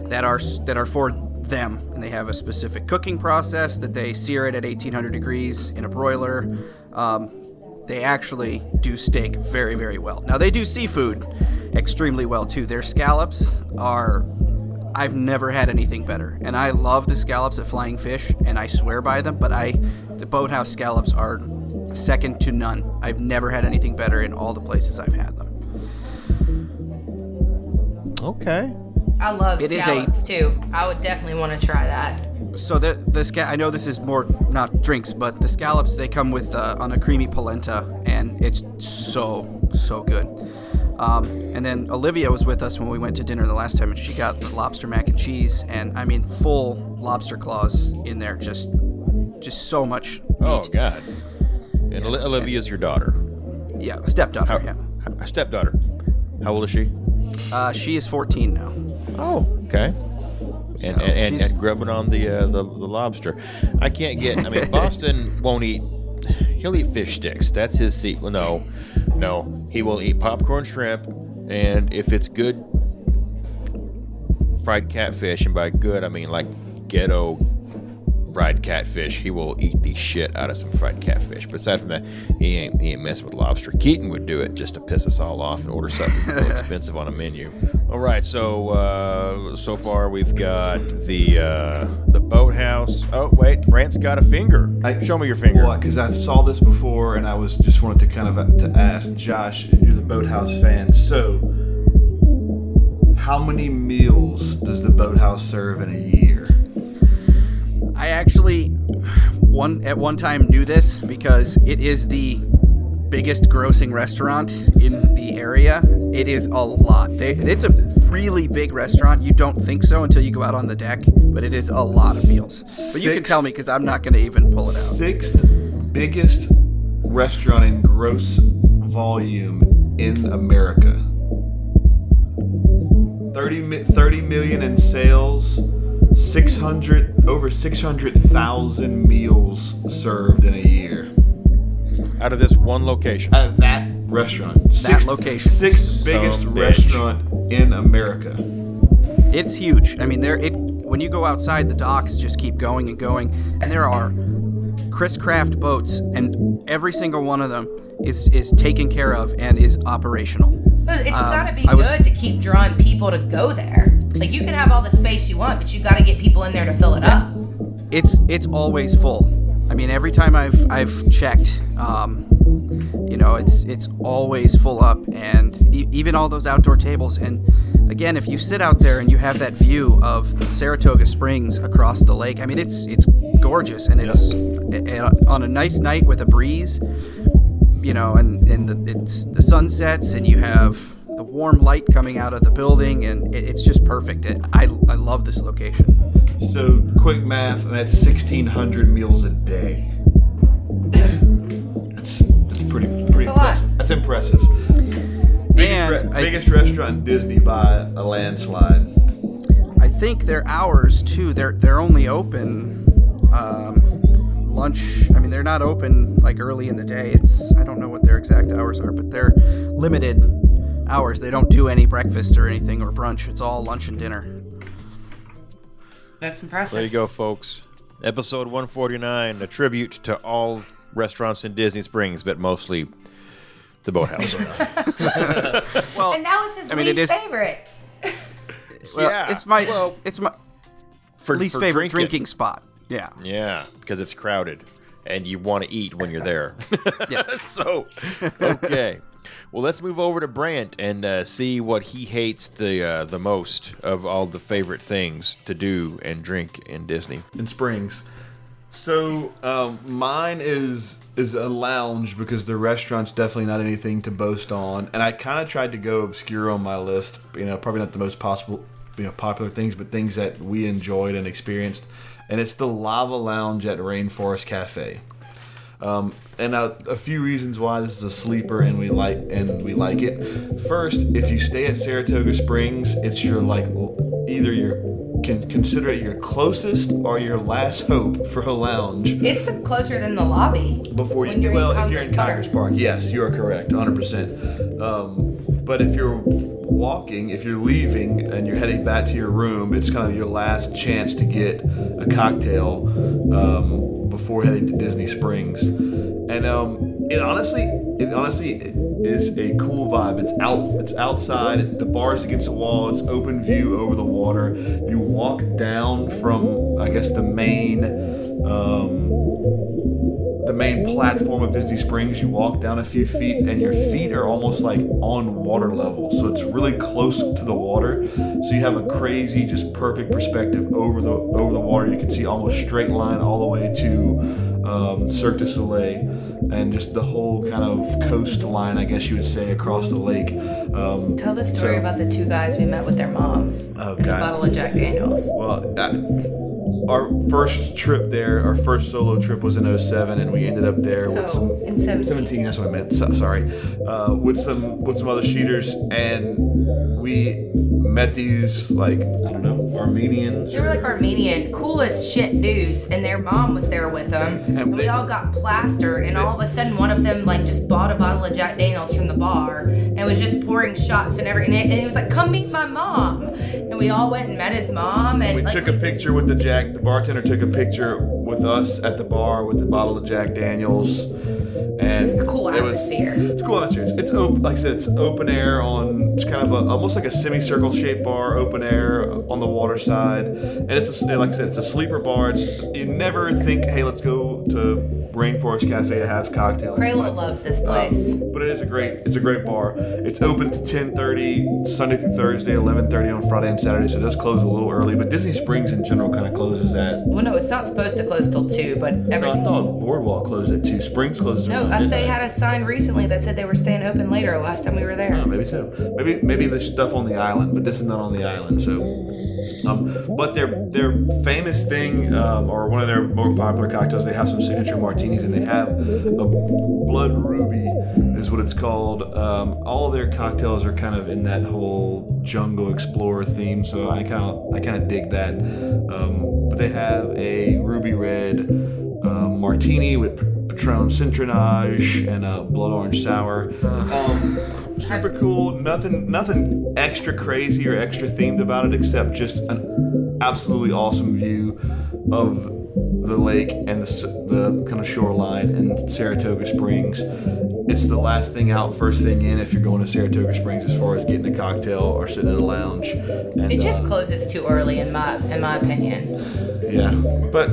that are for them, and they have a specific cooking process that they sear it at 1800 degrees in a broiler. They actually do steak very, very well. Now, they do seafood extremely well too. Their scallops are, I've never had anything better, and I love the scallops at Flying Fish, and I swear by them, but the Boathouse scallops are second to none. I've never had anything better in all the places I've had them. Okay. I love scallops too. I would definitely want to try that. So I know this is more not drinks, but the scallops, they come with on a creamy polenta, and it's so good. And then Olivia was with us when we went to dinner the last time, and she got the lobster mac and cheese, and I mean full lobster claws in there, just so much meat. Oh God! And yeah, Olivia's your daughter? Yeah, stepdaughter. Stepdaughter. How old is she? She is 14 now. Oh, okay. And grubbing on the lobster. I can't get. I mean, Boston won't eat. He'll eat fish sticks. That's his seat. Well, no, he will eat popcorn shrimp, and if it's good, fried catfish. And by good, I mean like ghetto fried catfish. He will eat the shit out of some fried catfish. But aside from that, he ain't messing with lobster. Keaton would do it just to piss us all off and order something real expensive on a menu. All right, so so far we've got the Boathouse. Oh wait, Brant's got a finger. Show me your finger. Well, because I saw this before and I was just wanted to kind of to ask Josh, you're the Boathouse fan, so how many meals does the Boathouse serve in a year? I actually at one time knew this because it is the biggest grossing restaurant in the area. It is a lot. It's a really big restaurant. You don't think so until you go out on the deck, but it is a lot of meals. But you can tell me because I'm not going to even pull it out. Sixth biggest restaurant in gross volume in America. 30 million in sales. 600,000 meals served in a year. Out of this one location. Out of that restaurant. Sixth biggest restaurant in America. It's huge. I mean, when you go outside, the docks just keep going and going, and there are Chris Craft boats, and every single one of them is taken care of and is operational. It's gotta be good to keep drawing people to go there. Like, you can have all the space you want, but you gotta get people in there to fill it up. It's always full. I mean, every time I've checked, it's always full up, and even all those outdoor tables. And again, if you sit out there and you have that view of Saratoga Springs across the lake, I mean, it's gorgeous, and it's on a nice night with a breeze. It's the sun sets, and you have the warm light coming out of the building, and it's just perfect. I love this location. So, quick math, and that's 1,600 meals a day. That's pretty impressive. That's impressive. Biggest restaurant in Disney by a landslide. I think their hours too. They're only open. Lunch, I mean, they're not open like early in the day. I don't know what their exact hours are, but they're limited hours. They don't do any breakfast or anything or brunch. It's all lunch and dinner. That's impressive. There you go, folks. Episode 149, a tribute to all restaurants in Disney Springs, but mostly the Boathouse. Well, and that was his least favorite. Well, yeah, it's my least favorite drinking spot. Yeah, yeah, because it's crowded, and you want to eat when you're there. Yeah. So, okay. Well, let's move over to Brant and see what he hates the most of all the favorite things to do and drink in Disney. In Springs. So mine is a lounge because the restaurant's definitely not anything to boast on. And I kind of tried to go obscure on my list. You know, probably not the most popular things, but things that we enjoyed and experienced. And it's the Lava Lounge at Rainforest Cafe. And a few reasons why this is a sleeper and we like it. First, if you stay at Saratoga Springs, it's your consider it your closest or your last hope for a lounge. It's closer than the lobby. If you're in Congress Park, yes, you are correct, 100%. But if you're walking, if you're leaving and you're heading back to your room, it's kind of your last chance to get a cocktail before heading to Disney Springs. And it honestly is a cool vibe. It's outside. The bar's against the wall. It's open view over the water. You walk down from, I guess, the main platform of Disney Springs. You walk down a few feet, and your feet are almost like on water level. So it's really close to the water. So you have a crazy, just perfect perspective over the water. You can see almost straight line all the way to Cirque du Soleil, and just the whole kind of coastline, I guess you would say, across the lake. Tell the story about the two guys we met with their mom and a bottle of Jack Daniels. Well. Our first trip there, our first solo trip was in 2007, and we ended up there with in 2017, that's what I meant. Sorry. With some other Sheeters, and we met these, like, I don't know, Armenians. They were like Armenian, coolest shit dudes, and their mom was there with them. And we all got plastered, and all of a sudden one of them, like, just bought a bottle of Jack Daniels from the bar and was just pouring shots and everything. And he was like, "Come meet my mom." And we all went and met his mom. And we took a picture with the Jack. The bartender took a picture with us at the bar with the bottle of Jack Daniels, and it's a cool atmosphere. It's a cool atmosphere. It's like I said, it's open air on it's kind of almost like a semicircle shaped bar, open air on the water side, and it's a sleeper bar. You never think, hey, let's go to Rainforest Cafe to have cocktails. Crayla loves this place, but it's a great bar. It's open to 10:30 Sunday through Thursday, 11:30 on Friday and Saturday, so it does close a little early. But Disney Springs in general kind of closes at. Well, no, it's not supposed to close till 2, but everything. No, I thought Boardwalk closed at 2. Springs closes. No, they had a sign recently that said they were staying open later. Last time we were there. Oh, maybe so. Maybe the stuff on the island, but this is not on the island. So, but their famous thing, or one of their more popular cocktails, they have some signature martinis, and they have a blood ruby, is what it's called. All their cocktails are kind of in that whole jungle explorer theme, so I kind of dig that. But they have a ruby red martini with Patron Citronage and a blood orange sour. Super cool. Nothing extra crazy or extra themed about it, except just an absolutely awesome view of the lake and the kind of shoreline in Saratoga Springs. It's the last thing out, first thing in if you're going to Saratoga Springs as far as getting a cocktail or sitting in a lounge. And it just closes too early in my opinion. Yeah, but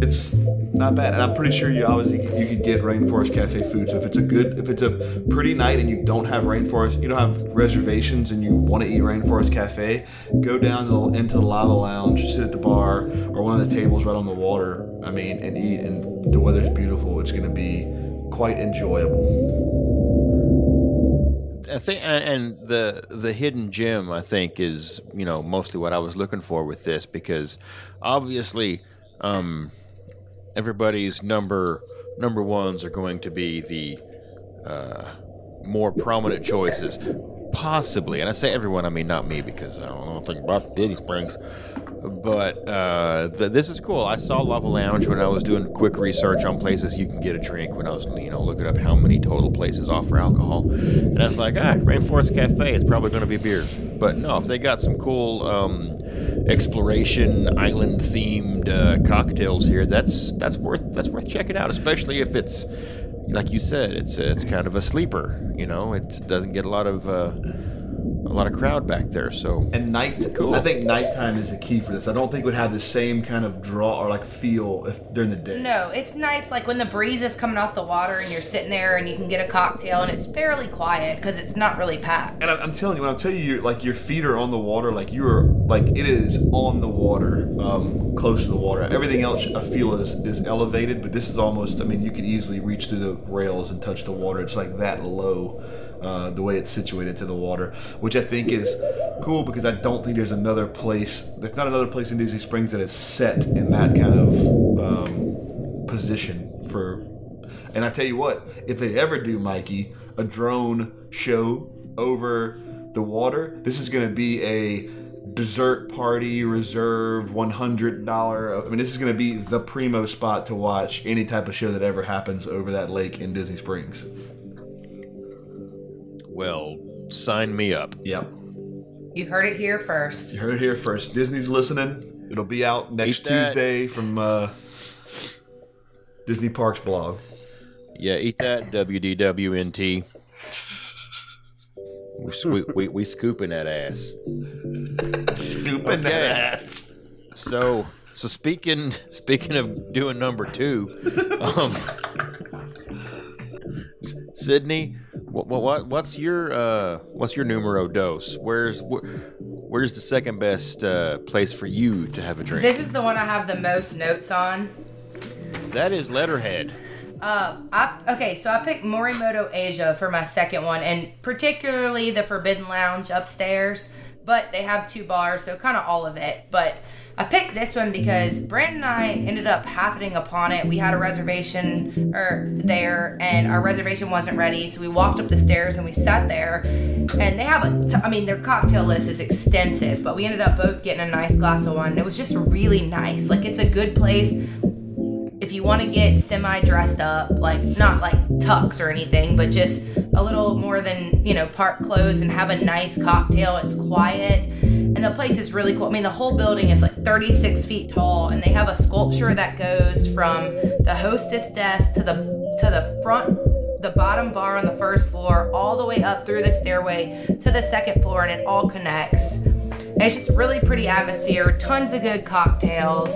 it's not bad, and I'm pretty sure you could get Rainforest Cafe food. So if it's a pretty night and you don't have reservations, and you want to eat Rainforest Cafe, go down into the Lava Lounge, sit at the bar or one of the tables right on the water. I mean, and eat, and the weather's beautiful. It's going to be quite enjoyable. I think, and the hidden gem, I think, is mostly what I was looking for with this, because obviously. Everybody's number ones are going to be the more prominent choices, possibly. And I say everyone, I mean not me, because I don't know anything about Disney Springs. But this is cool. I saw Lava Lounge when I was doing quick research on places you can get a drink. When I was looking up how many total places offer alcohol, and I was like, Rainforest Cafe, it's probably going to be beers. But no, if they got some cool exploration, island-themed cocktails here, that's worth checking out, especially if it's, like you said, it's kind of a sleeper. You know, it doesn't get a lot of crowd back there. So and night, cool. I think nighttime is the key for this. I don't think it would have the same kind of draw or like feel if during the day. No, it's nice like when the breeze is coming off the water and you're sitting there and you can get a cocktail and it's fairly quiet because it's not really packed. And I'm telling you, when I tell you, your feet are on the water, it is on the water, close to the water. Everything else I feel is elevated, but this is almost. I mean, you could easily reach through the rails and touch the water. It's like that low. The way it's situated to the water, which I think is cool because I don't think there's another place. There's not another place in Disney Springs that is set in that kind of position for. And I tell you what, if they ever do, Mikey, a drone show over the water, this is going to be a dessert party reserve $100. I mean, this is going to be the primo spot to watch any type of show that ever happens over that lake in Disney Springs. Well, sign me up. Yep. You heard it here first. Disney's listening. It'll be out next Tuesday from Disney Parks blog. Yeah, eat that, WDWNT. We scooping that ass. That ass. So speaking of doing number two, Sydney, what's your numero dos? Where's the second best place for you to have a drink? This is the one I have the most notes on. That is Letterhead. I picked Morimoto Asia for my second one, and particularly the Forbidden Lounge upstairs. But they have two bars, so kind of all of it. But I picked this one because Brandon and I ended up happening upon it. We had a reservation there, and our reservation wasn't ready, so we walked up the stairs and we sat there. And they have their cocktail list is extensive, but we ended up both getting a nice glass of wine. And it was just really nice. Like, it's a good place if you want to get semi-dressed up, like not like tux or anything, but just a little more than, park clothes and have a nice cocktail. It's quiet. And the place is really cool. I mean, the whole building is 36 feet tall, and they have a sculpture that goes from the hostess desk to the front, the bottom bar on the first floor, all the way up through the stairway to the second floor, and it all connects. And it's just really pretty atmosphere, tons of good cocktails.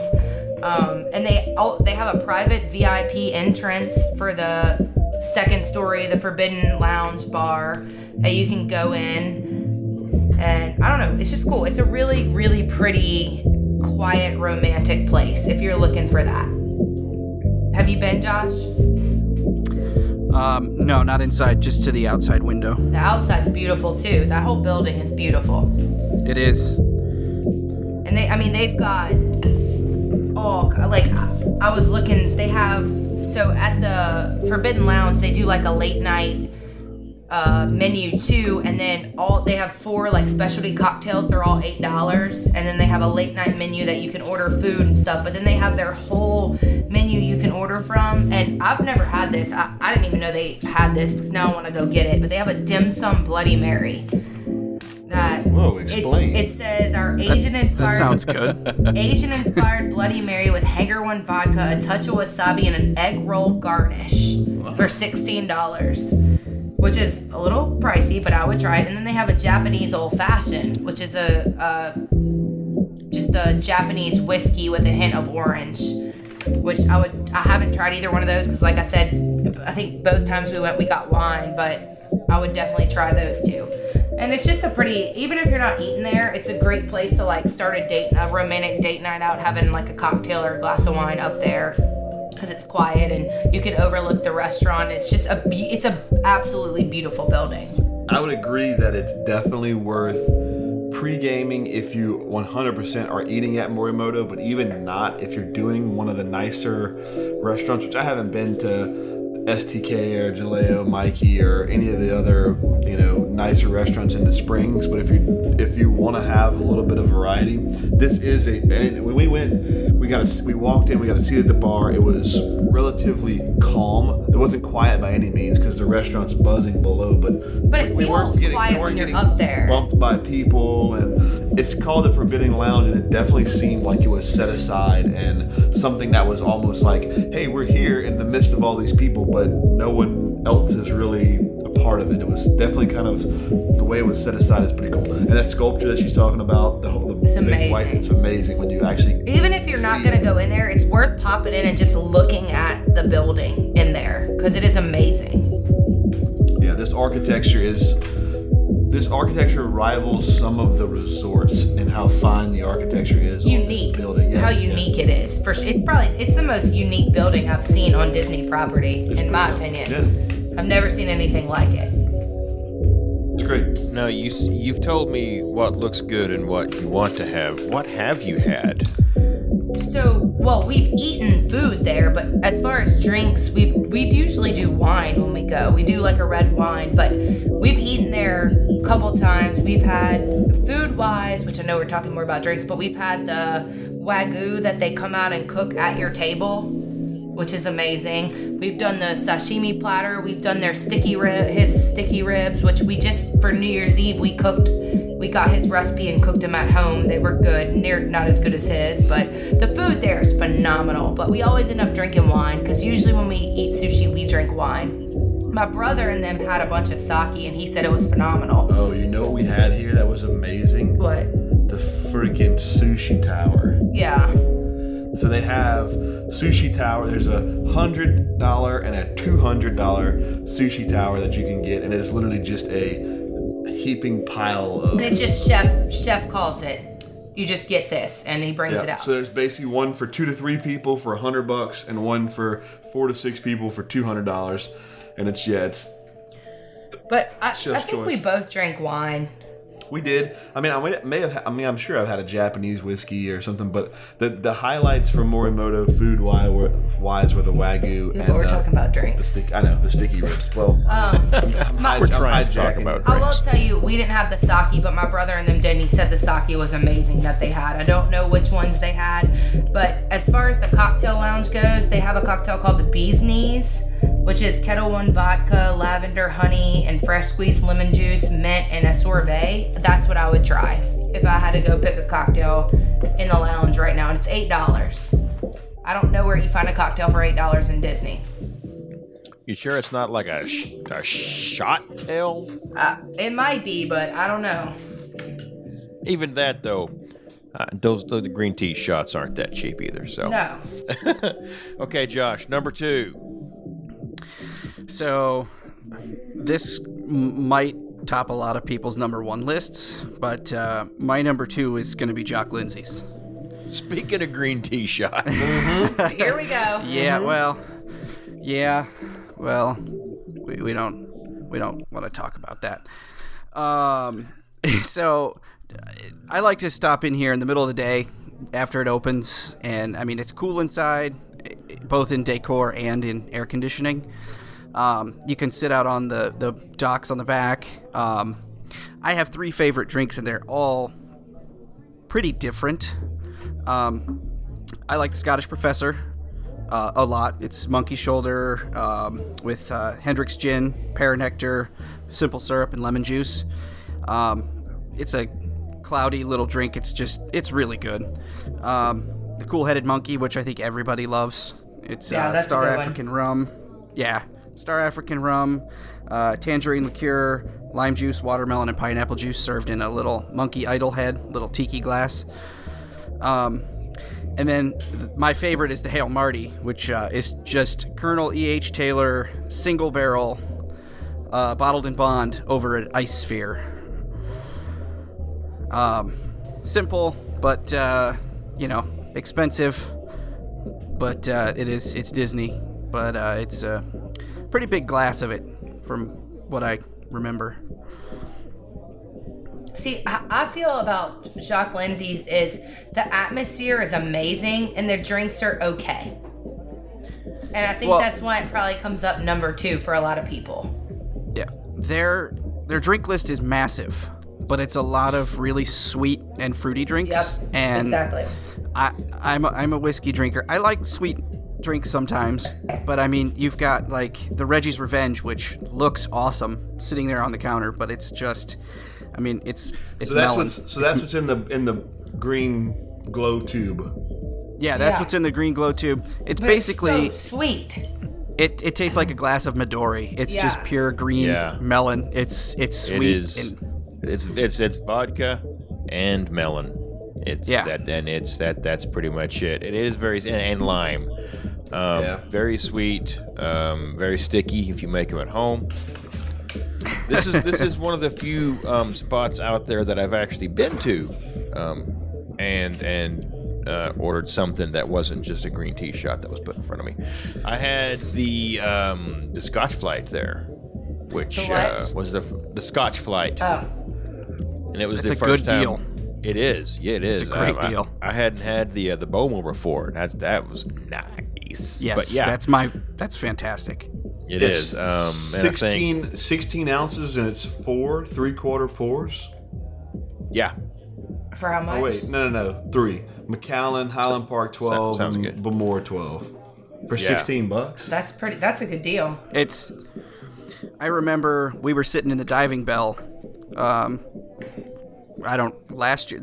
And they have a private VIP entrance for the second story, the Forbidden Lounge bar that you can go in. And I don't know, it's just cool. It's a really, really pretty, quiet, romantic place if you're looking for that. Have you been, Josh? No, not inside, just to the outside window. The outside's beautiful too. That whole building is beautiful. It is. And they've got... I was looking, they have, so at the Forbidden Lounge, they do a late night menu too, and then they have four specialty cocktails, they're all $8, and then they have a late night menu that you can order food and stuff, but then they have their whole menu you can order from, and I've never had this, I didn't even know they had this, because now I want to go get it, but they have a dim sum Bloody Mary. Whoa, explain. It says our Asian-inspired... That sounds good. Asian-inspired Bloody Mary with Hanger 1 vodka, a touch of wasabi, and an egg roll garnish for $16, which is a little pricey, but I would try it. And then they have a Japanese old-fashioned, which is just a Japanese whiskey with a hint of orange, which I haven't tried either one of those because, like I said, I think both times we went, we got wine, but I would definitely try those too. And it's just a pretty, even if you're not eating there, it's a great place to start a romantic date night out, having a cocktail or a glass of wine up there because it's quiet and you can overlook the restaurant. It's just it's a absolutely beautiful building. I would agree that it's definitely worth pre-gaming if you 100% are eating at Morimoto, but even not if you're doing one of the nicer restaurants, which I haven't been to. STK or Jaleo, Mikey, or any of the other, you know, nicer restaurants in the Springs. But if you want to have a little bit of variety, this is a. And when we went, we walked in, we got a seat at the bar. It was relatively calm. It wasn't quiet by any means because the restaurant's buzzing below. But it feels quiet when you're up there. Bumped by people, and it's called the Forbidden Lounge, and it definitely seemed like it was set aside and something that was almost like, hey, we're here in the midst of all these people, but no one else is really a part of it. It was definitely kind of, the way it was set aside is pretty cool. And that sculpture that she's talking about, the whole the big white, it's amazing when you actually even if you're not going to go in there, it's worth popping in and just looking at the building in there because it is amazing. Yeah, this architecture rivals some of the resorts in how fine the architecture is. Unique. Building. Yeah, how unique it is. For sure. It's the most unique building I've seen on Disney property, in my opinion. Yeah. I've never seen anything like it. It's great. Now, you've told me what looks good and what you want to have. What have you had? So, we've eaten food there, but as far as drinks, we'd usually do wine when we go. We do like a red wine, but we've eaten there a couple times. We've had food-wise, which I know we're talking more about drinks, but we've had the Wagyu that they come out and cook at your table, which is amazing. We've done the sashimi platter. We've done their sticky ribs, which we just, for New Year's Eve, we cooked. We got his recipe and cooked them at home. They were good, not as good as his, but the food there is phenomenal. But we always end up drinking wine because usually when we eat sushi, we drink wine. My brother and them had a bunch of sake, and he said it was phenomenal. Oh, you know what we had here that was amazing? What? The freaking sushi tower. Yeah. So they have sushi tower. There's $100 and a $200 sushi tower that you can get, and it's literally just a heaping pile of... And it's just Chef calls it. You just get this, and he brings it out. So there's basically one for 2 to 3 people for $100 and one for 4 to 6 people for $200. And it's... But I think choice. We both drank wine. We did. I'm sure I've had a Japanese whiskey or something, but the highlights for Morimoto food-wise were the Wagyu. But we're talking about drinks. The sticky ribs. Well, we're trying to talk about drinks. I will tell you, we didn't have the sake, but my brother and them did, and he said the sake was amazing that they had. I don't know which ones they had, but as far as the cocktail lounge goes, they have a cocktail called the Bee's Knees, which is Kettle One vodka, lavender, honey, and fresh squeezed lemon juice, mint, and a sorbet. That's what I would try if I had to go pick a cocktail in the lounge right now, and it's $8. I don't know where you find a cocktail for $8 in Disney. You sure it's not like a shot ale? It might be, but I don't know. Even that, though, those green tea shots aren't that cheap either, so. No. Okay, Josh, number 2. So, this might top a lot of people's number 1 lists, but my number 2 is going to be Jock Lindsey's. Speaking of green tea shots. Mm-hmm. Here we go. Yeah, mm-hmm. Well, we don't want to talk about that. So, I like to stop in here in the middle of the day after it opens, and, it's cool inside, both in decor and in air conditioning. You can sit out on the docks on the back. I have 3 favorite drinks, and they're all pretty different. I like the Scottish Professor a lot. It's Monkey Shoulder with Hendrick's gin, pear nectar, simple syrup, and lemon juice. It's a cloudy little drink. It's really good. The Cool-Headed Monkey, which I think everybody loves. It's Star African Rum. Yeah, Star African Rum, tangerine liqueur, lime juice, watermelon, and pineapple juice served in a little monkey idol head, little tiki glass. And then my favorite is the Hail Marty, which is just Colonel E.H. Taylor single barrel bottled in bond over an ice sphere. Simple, but, expensive, but it's Disney. But it's a pretty big glass of it from what I remember. See, I feel about Jock Lindsey's is the atmosphere is amazing and their drinks are okay. And I think that's why it probably comes up number two for a lot of people. Yeah. Their drink list is massive, but it's a lot of really sweet and fruity drinks. Yep, and exactly. I'm a whiskey drinker. I like sweet drinks sometimes, but I mean, you've got like the Reggie's Revenge, which looks awesome sitting there on the counter, but it's just, I mean, it's so melon. That's what's in the green glow tube. Yeah, that's what's in the green glow tube. It's but basically it's so sweet. It tastes like a glass of Midori. It's just pure green melon. It's sweet. It is. It's vodka and melon. It's that, and it's that. That's pretty much it. It is very and lime, very sweet, very sticky if you make them at home. This is one of the few spots out there that I've actually been to, and ordered something that wasn't just a green tea shot that was put in front of me. I had the Scotch flight there, which was the Scotch flight, and it was the first time. That's a good deal. It is. Yeah, it is. It's a great deal. I hadn't had the Bowmore before. That was nice. Yes, but that's fantastic. It is. 16 ounces and it's 4 3/4 pours. Yeah. For how much? Oh, wait, no. 3. Macallan, Highland Park 12, and Bowmore 12 for $16. That's pretty. That's a good deal. It's. I remember we were sitting in the diving bell.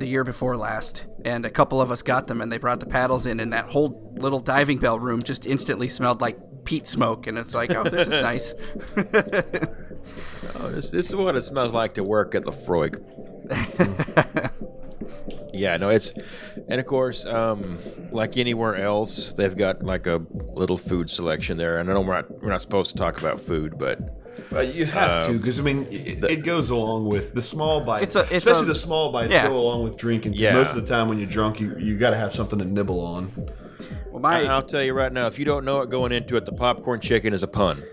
The year before last, and a couple of us got them, and they brought the paddles in, and that whole little diving bell room just instantly smelled like peat smoke, and it's like, oh, this is nice. This is what it smells like to work at Lefroy. Yeah, no, it's, and of course, like anywhere else, they've got like a little food selection there, and I know we're not supposed to talk about food, but. You have to, because I mean, it goes along with the small bites. Especially the small bites go along with drinking. Yeah. Most of the time, when you're drunk, you got to have something to nibble on. Well, I'll tell you right now, if you don't know it going into it, the popcorn chicken is a pun.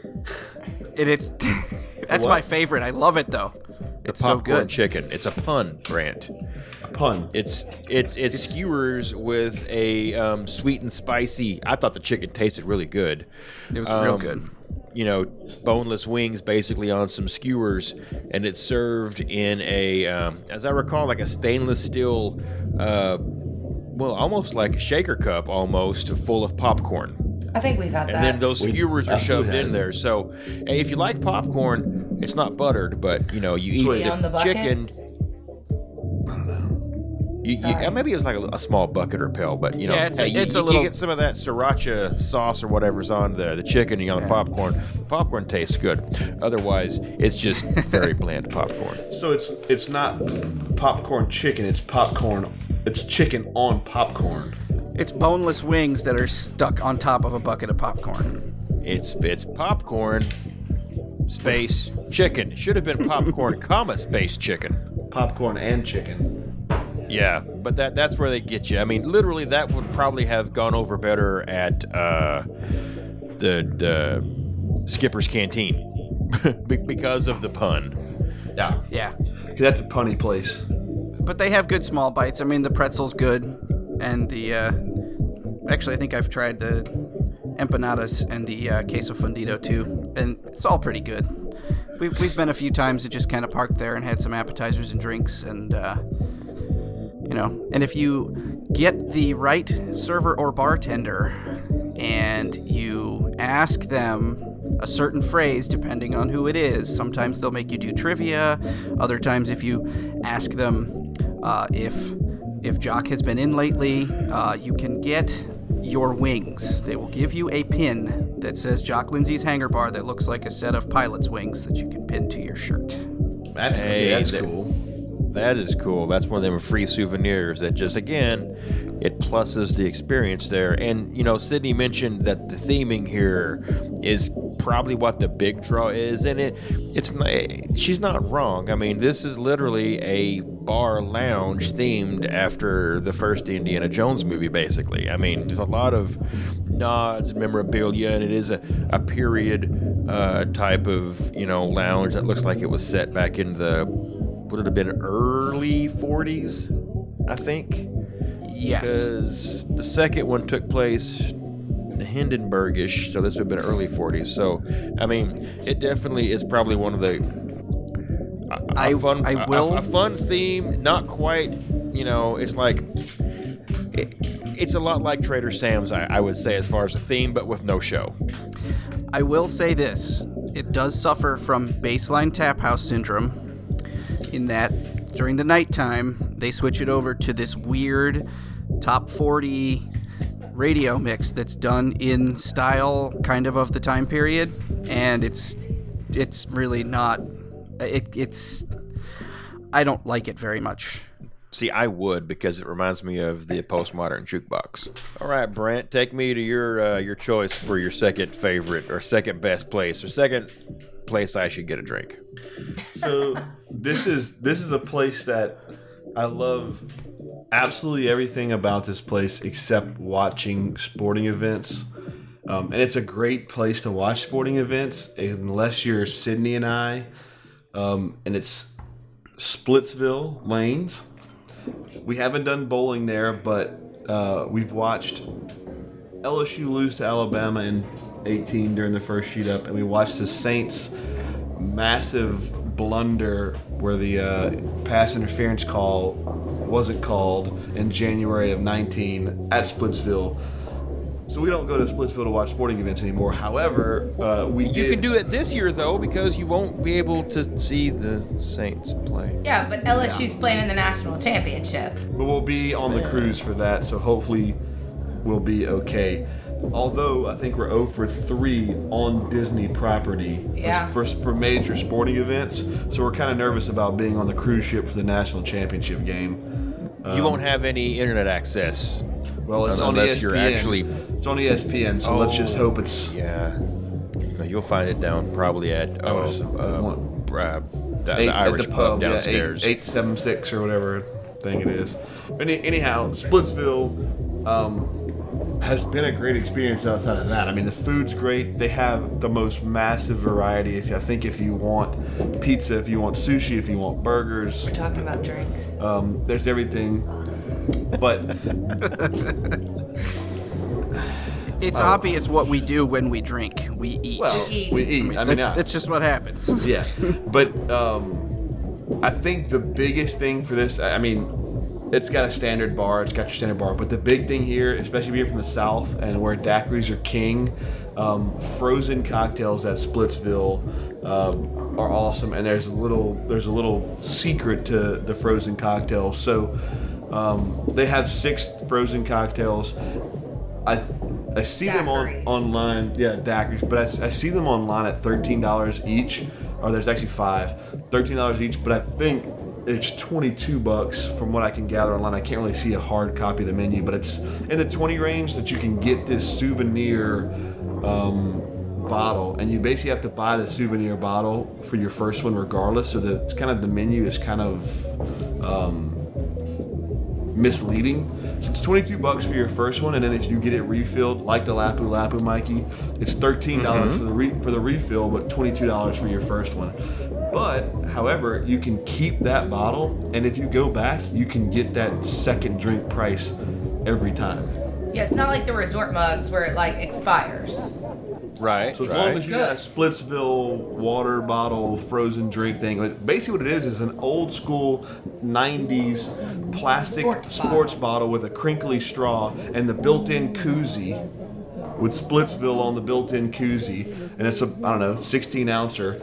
And it's that's my favorite. I love it though. It's popcorn so good. Chicken. It's a pun, Brant. A pun. It's skewers with a sweet and spicy. I thought the chicken tasted really good. It was real good. You know, boneless wings basically on some skewers, and it's served in a, as I recall, like a stainless steel, almost like a shaker cup, almost full of popcorn. I think we've had that. And then those skewers are shoved in there. So if you like popcorn, it's not buttered, but you know, you eat the chicken. Maybe it was like a small bucket or pail, but you know, you get some of that sriracha sauce or whatever's on there, the chicken and the popcorn. The popcorn tastes good. Otherwise, it's just very bland popcorn. So it's not popcorn chicken. It's popcorn. It's chicken on popcorn. It's boneless wings that are stuck on top of a bucket of popcorn. It's popcorn, space, chicken. Should have been popcorn, comma, space, chicken. Popcorn and chicken. Yeah, but that's where they get you. I mean, literally, that would probably have gone over better at the Skipper's Canteen because of the pun. Yeah. Because that's a punny place. But they have good small bites. I mean, the pretzel's good, and the actually, I think I've tried the empanadas and the queso fundido too, and it's all pretty good. We've been a few times and just kind of parked there and had some appetizers and drinks and. You know, and if you get the right server or bartender and you ask them a certain phrase, depending on who it is, sometimes they'll make you do trivia. Other times, if you ask them if Jock has been in lately, you can get your wings. They will give you a pin that says Jock Lindsey's Hangar Bar that looks like a set of pilot's wings that you can pin to your shirt. That's cool. That is cool. That's one of them free souvenirs that just, again, it pluses the experience there. And, you know, Sydney mentioned that the theming here is probably what the big draw is. And she's not wrong. I mean, this is literally a bar lounge themed after the first Indiana Jones movie, basically. I mean, there's a lot of nods, memorabilia, and it is a period type of, you know, lounge that looks like it was set back in the... Would it have been early 40s, I think? Yes. Because the second one took place Hindenburgish, so this would have been early 40s. So, I mean, it definitely is probably one of the fun theme. Not quite, you know. It's like it's a lot like Trader Sam's, I would say, as far as the theme, but with no show. I will say this: it does suffer from baseline tap house syndrome, in that during the nighttime they switch it over to this weird top 40 radio mix that's done in style kind of the time period, and it's really not. It's I don't like it very much. See, I would, because it reminds me of the postmodern jukebox. All right, Brent, take me to your choice for your second favorite or second best place or second place I should get a drink. So this is a place that I love absolutely everything about this place except watching sporting events. And it's a great place to watch sporting events unless you're Sydney and I. And it's Splitsville Lanes. We haven't done bowling there, but we've watched LSU lose to Alabama in 18 during the first shoot-up, and we watched the Saints' massive blunder where the pass interference call wasn't called in January of 19 at Splitsville. So we don't go to Splitsville to watch sporting events anymore. However, you can do it this year, though, because you won't be able to see the Saints play. Yeah, but LSU's playing in the national championship. But we'll be on the cruise for that, so hopefully we'll be okay. Although, I think we're 0 for 3 on Disney property for major sporting events, so we're kind of nervous about being on the cruise ship for the national championship game. You won't have any internet access. Well, it's on ESPN. It's on ESPN, so let's just hope it's... Yeah. No, you'll find it down probably at the Irish pub downstairs. 876 or whatever thing it is. Anyhow, Splitsville has been a great experience outside of that. I mean, the food's great. They have the most massive variety. If you want pizza, if you want sushi, if you want burgers. We're talking about drinks. There's everything... But it's obvious what we do when we drink. We eat. Well, we eat. I mean, that's just what happens. Yeah. But I think the biggest thing for this, I mean, it's got a standard bar. It's got your standard bar. But the big thing here, especially being from the South and where daiquiris are king, frozen cocktails at Splitsville are awesome. And there's a little secret to the frozen cocktails. So. They have 6 frozen cocktails. I see them online. Yeah, daiquiris. But I see them online at $13 each. Or there's actually 5. $13 each. But I think it's $22 from what I can gather online. I can't really see a hard copy of the menu. But it's in the 20 range that you can get this souvenir bottle. And you basically have to buy the souvenir bottle for your first one regardless. So that it's kind of the menu is kind of... misleading. So it's $22 for your first one, and then if you get it refilled, like the Lapu Lapu, Mikey, it's $13 for the refill, but $22 for your first one. But, however, you can keep that bottle, and if you go back, you can get that second drink price every time. Yeah, it's not like the resort mugs where it, expires. Right. So as long as you got a Splitsville water bottle frozen drink thing, but basically what it is an old school 90s plastic sports bottle with a crinkly straw and the built-in koozie with Splitsville on the built-in koozie, and it's a 16-ouncer,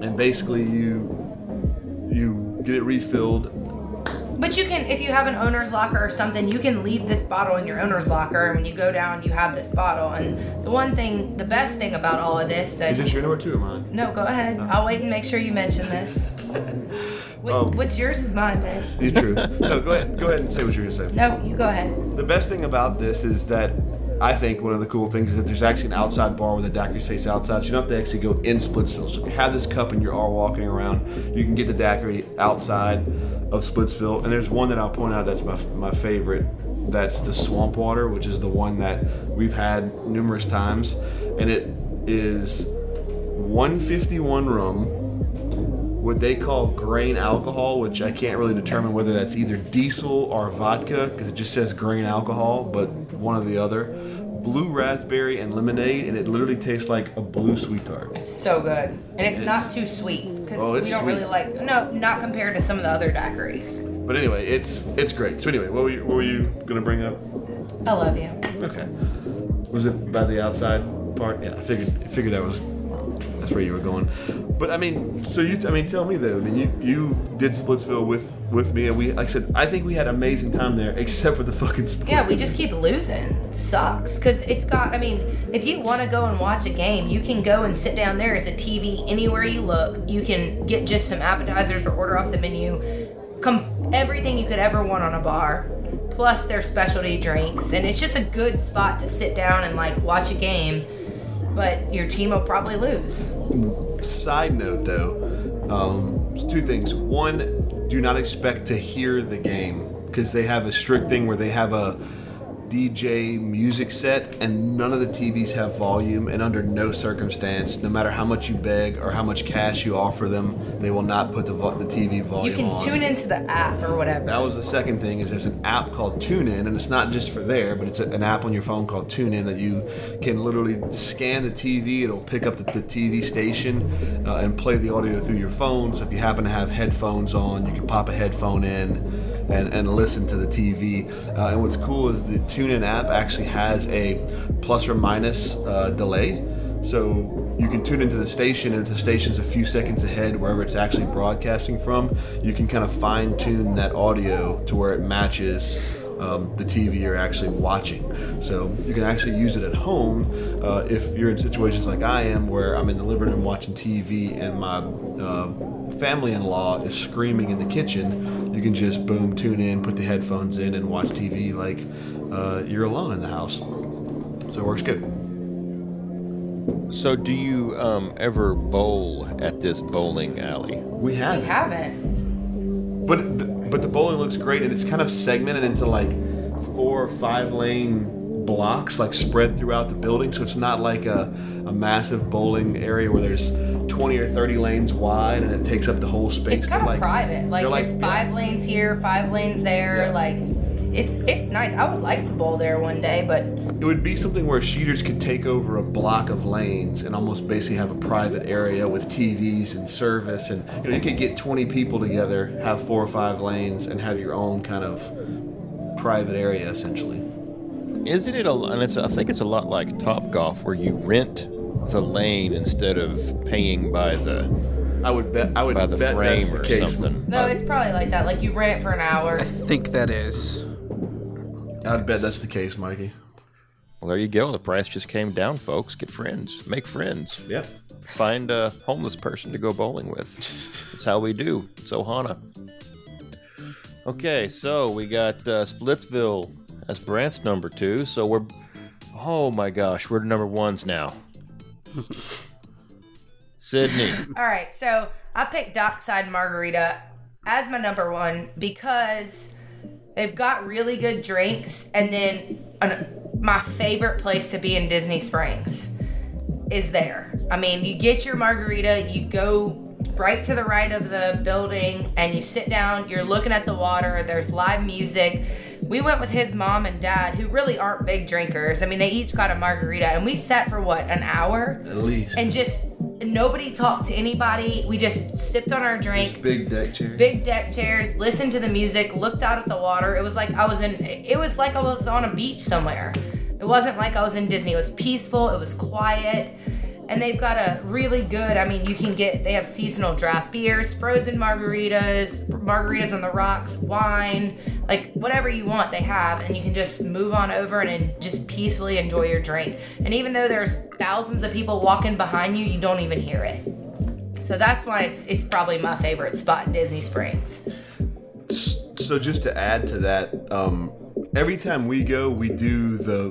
and basically you get it refilled. But you can, if you have an owner's locker or something, you can leave this bottle in your owner's locker, and when you go down, you have this bottle. And the best thing about all of this that... Is this your number 2 or mine? No, go ahead. I'll wait and make sure you mention this. What's yours is mine, babe. It's true. No, go ahead and say what you're going to say. No, you go ahead. The best thing about this is that I think one of the cool things is that there's actually an outside bar where the daiquiris face outside, so you don't have to actually go in Splitsville. So if you have this cup and you're all walking around, you can get the daiquiri outside of Splitsville. And there's one that I'll point out that's my favorite. That's the Swamp Water, which is the one that we've had numerous times. And it is 151 rum, what they call grain alcohol, which I can't really determine whether that's either diesel or vodka, because it just says grain alcohol, but one or the other. Blue raspberry and lemonade, and it literally tastes like a blue sweet tart. It's so good. And it's not too sweet, because we don't really like... No, not compared to some of the other daiquiris. But anyway, it's great. So anyway, what were you going to bring up? I love you. Okay. Was it about the outside part? Yeah, I figured that was... That's where you were going. But I mean, tell me though. I mean, you did Splitsville with me, and we, like I said, I think we had an amazing time there, except for the fucking sport. Yeah, we just keep losing. It sucks, because it's got, I mean, if you want to go and watch a game, you can go and sit down there. There's a TV anywhere you look. You can get just some appetizers or order off the menu. Everything you could ever want on a bar, plus their specialty drinks, and it's just a good spot to sit down and like watch a game. But your team will probably lose. Side note, though, two things. One, do not expect to hear the game, because they have a strict thing where they have a DJ music set, and none of the TVs have volume, and under no circumstance, no matter how much you beg or how much cash you offer them, they will not put the TV volume on. You can tune into the app or whatever. That was the second thing, is there's an app called TuneIn, and it's not just for there, but it's an app on your phone called TuneIn that you can literally scan the TV. It'll pick up the TV station and play the audio through your phone. So if you happen to have headphones on, you can pop a headphone in and listen to the TV. And what's cool is the TuneIn app actually has a plus or minus delay. So you can tune into the station, and if the station's a few seconds ahead wherever it's actually broadcasting from, you can kind of fine tune that audio to where it matches the TV you're actually watching. So you can actually use it at home if you're in situations like I am, where I'm in the living room watching TV and my family-in-law is screaming in the kitchen. You can just boom, tune in, put the headphones in, and watch TV like you're alone in the house. So it works good. So do you ever bowl at this bowling alley? We haven't. But the bowling looks great, and it's kind of segmented into like 4 or 5 lane blocks, like spread throughout the building. So it's not like a massive bowling area where there's 20 or 30 lanes wide and it takes up the whole space. It's kind of like, private. Like there's 5 lanes here, 5 lanes there. Yeah. Like it's nice. I would like to bowl there one day, but it would be something where Sheeters could take over a block of lanes and almost basically have a private area with TVs and service, and you could get 20 people together, have 4 or 5 lanes, and have your own kind of private area essentially. Isn't it I think it's a lot like Topgolf, where you rent the lane instead of paying by the. I would bet frame that's the case. Or something. No, it's probably like that. Like you rent it for an hour. I think that is. I'd bet that's the case, Mikey. Well, there you go. The price just came down, folks. Get friends. Make friends. Yep. Find a homeless person to go bowling with. That's how we do. It's Ohana. Okay, so we got Splitsville as branch number 2. So we're... Oh, my gosh. We're number 1s now. Sydney. All right, so I picked Dockside Margarita as my number 1 because... They've got really good drinks, and then my favorite place to be in Disney Springs is there. I mean, you get your margarita, you go right to the right of the building, and you sit down, you're looking at the water, there's live music. We went with his mom and dad, who really aren't big drinkers. I mean, they each got a margarita, and we sat for, an hour? At least. And just... Nobody talked to anybody. We just sipped on our drink. Those big deck chairs. Listened to the music, looked out at the water. It was like I was on a beach somewhere. It wasn't like I was in Disney. It was peaceful. It was quiet. And they've got a really good, they have seasonal draft beers, frozen margaritas, margaritas on the rocks, wine, like whatever you want they have, and you can just move on over and just peacefully enjoy your drink. And even though there's thousands of people walking behind you, you don't even hear it. So that's why it's probably my favorite spot in Disney Springs. So just to add to that, every time we go, we do the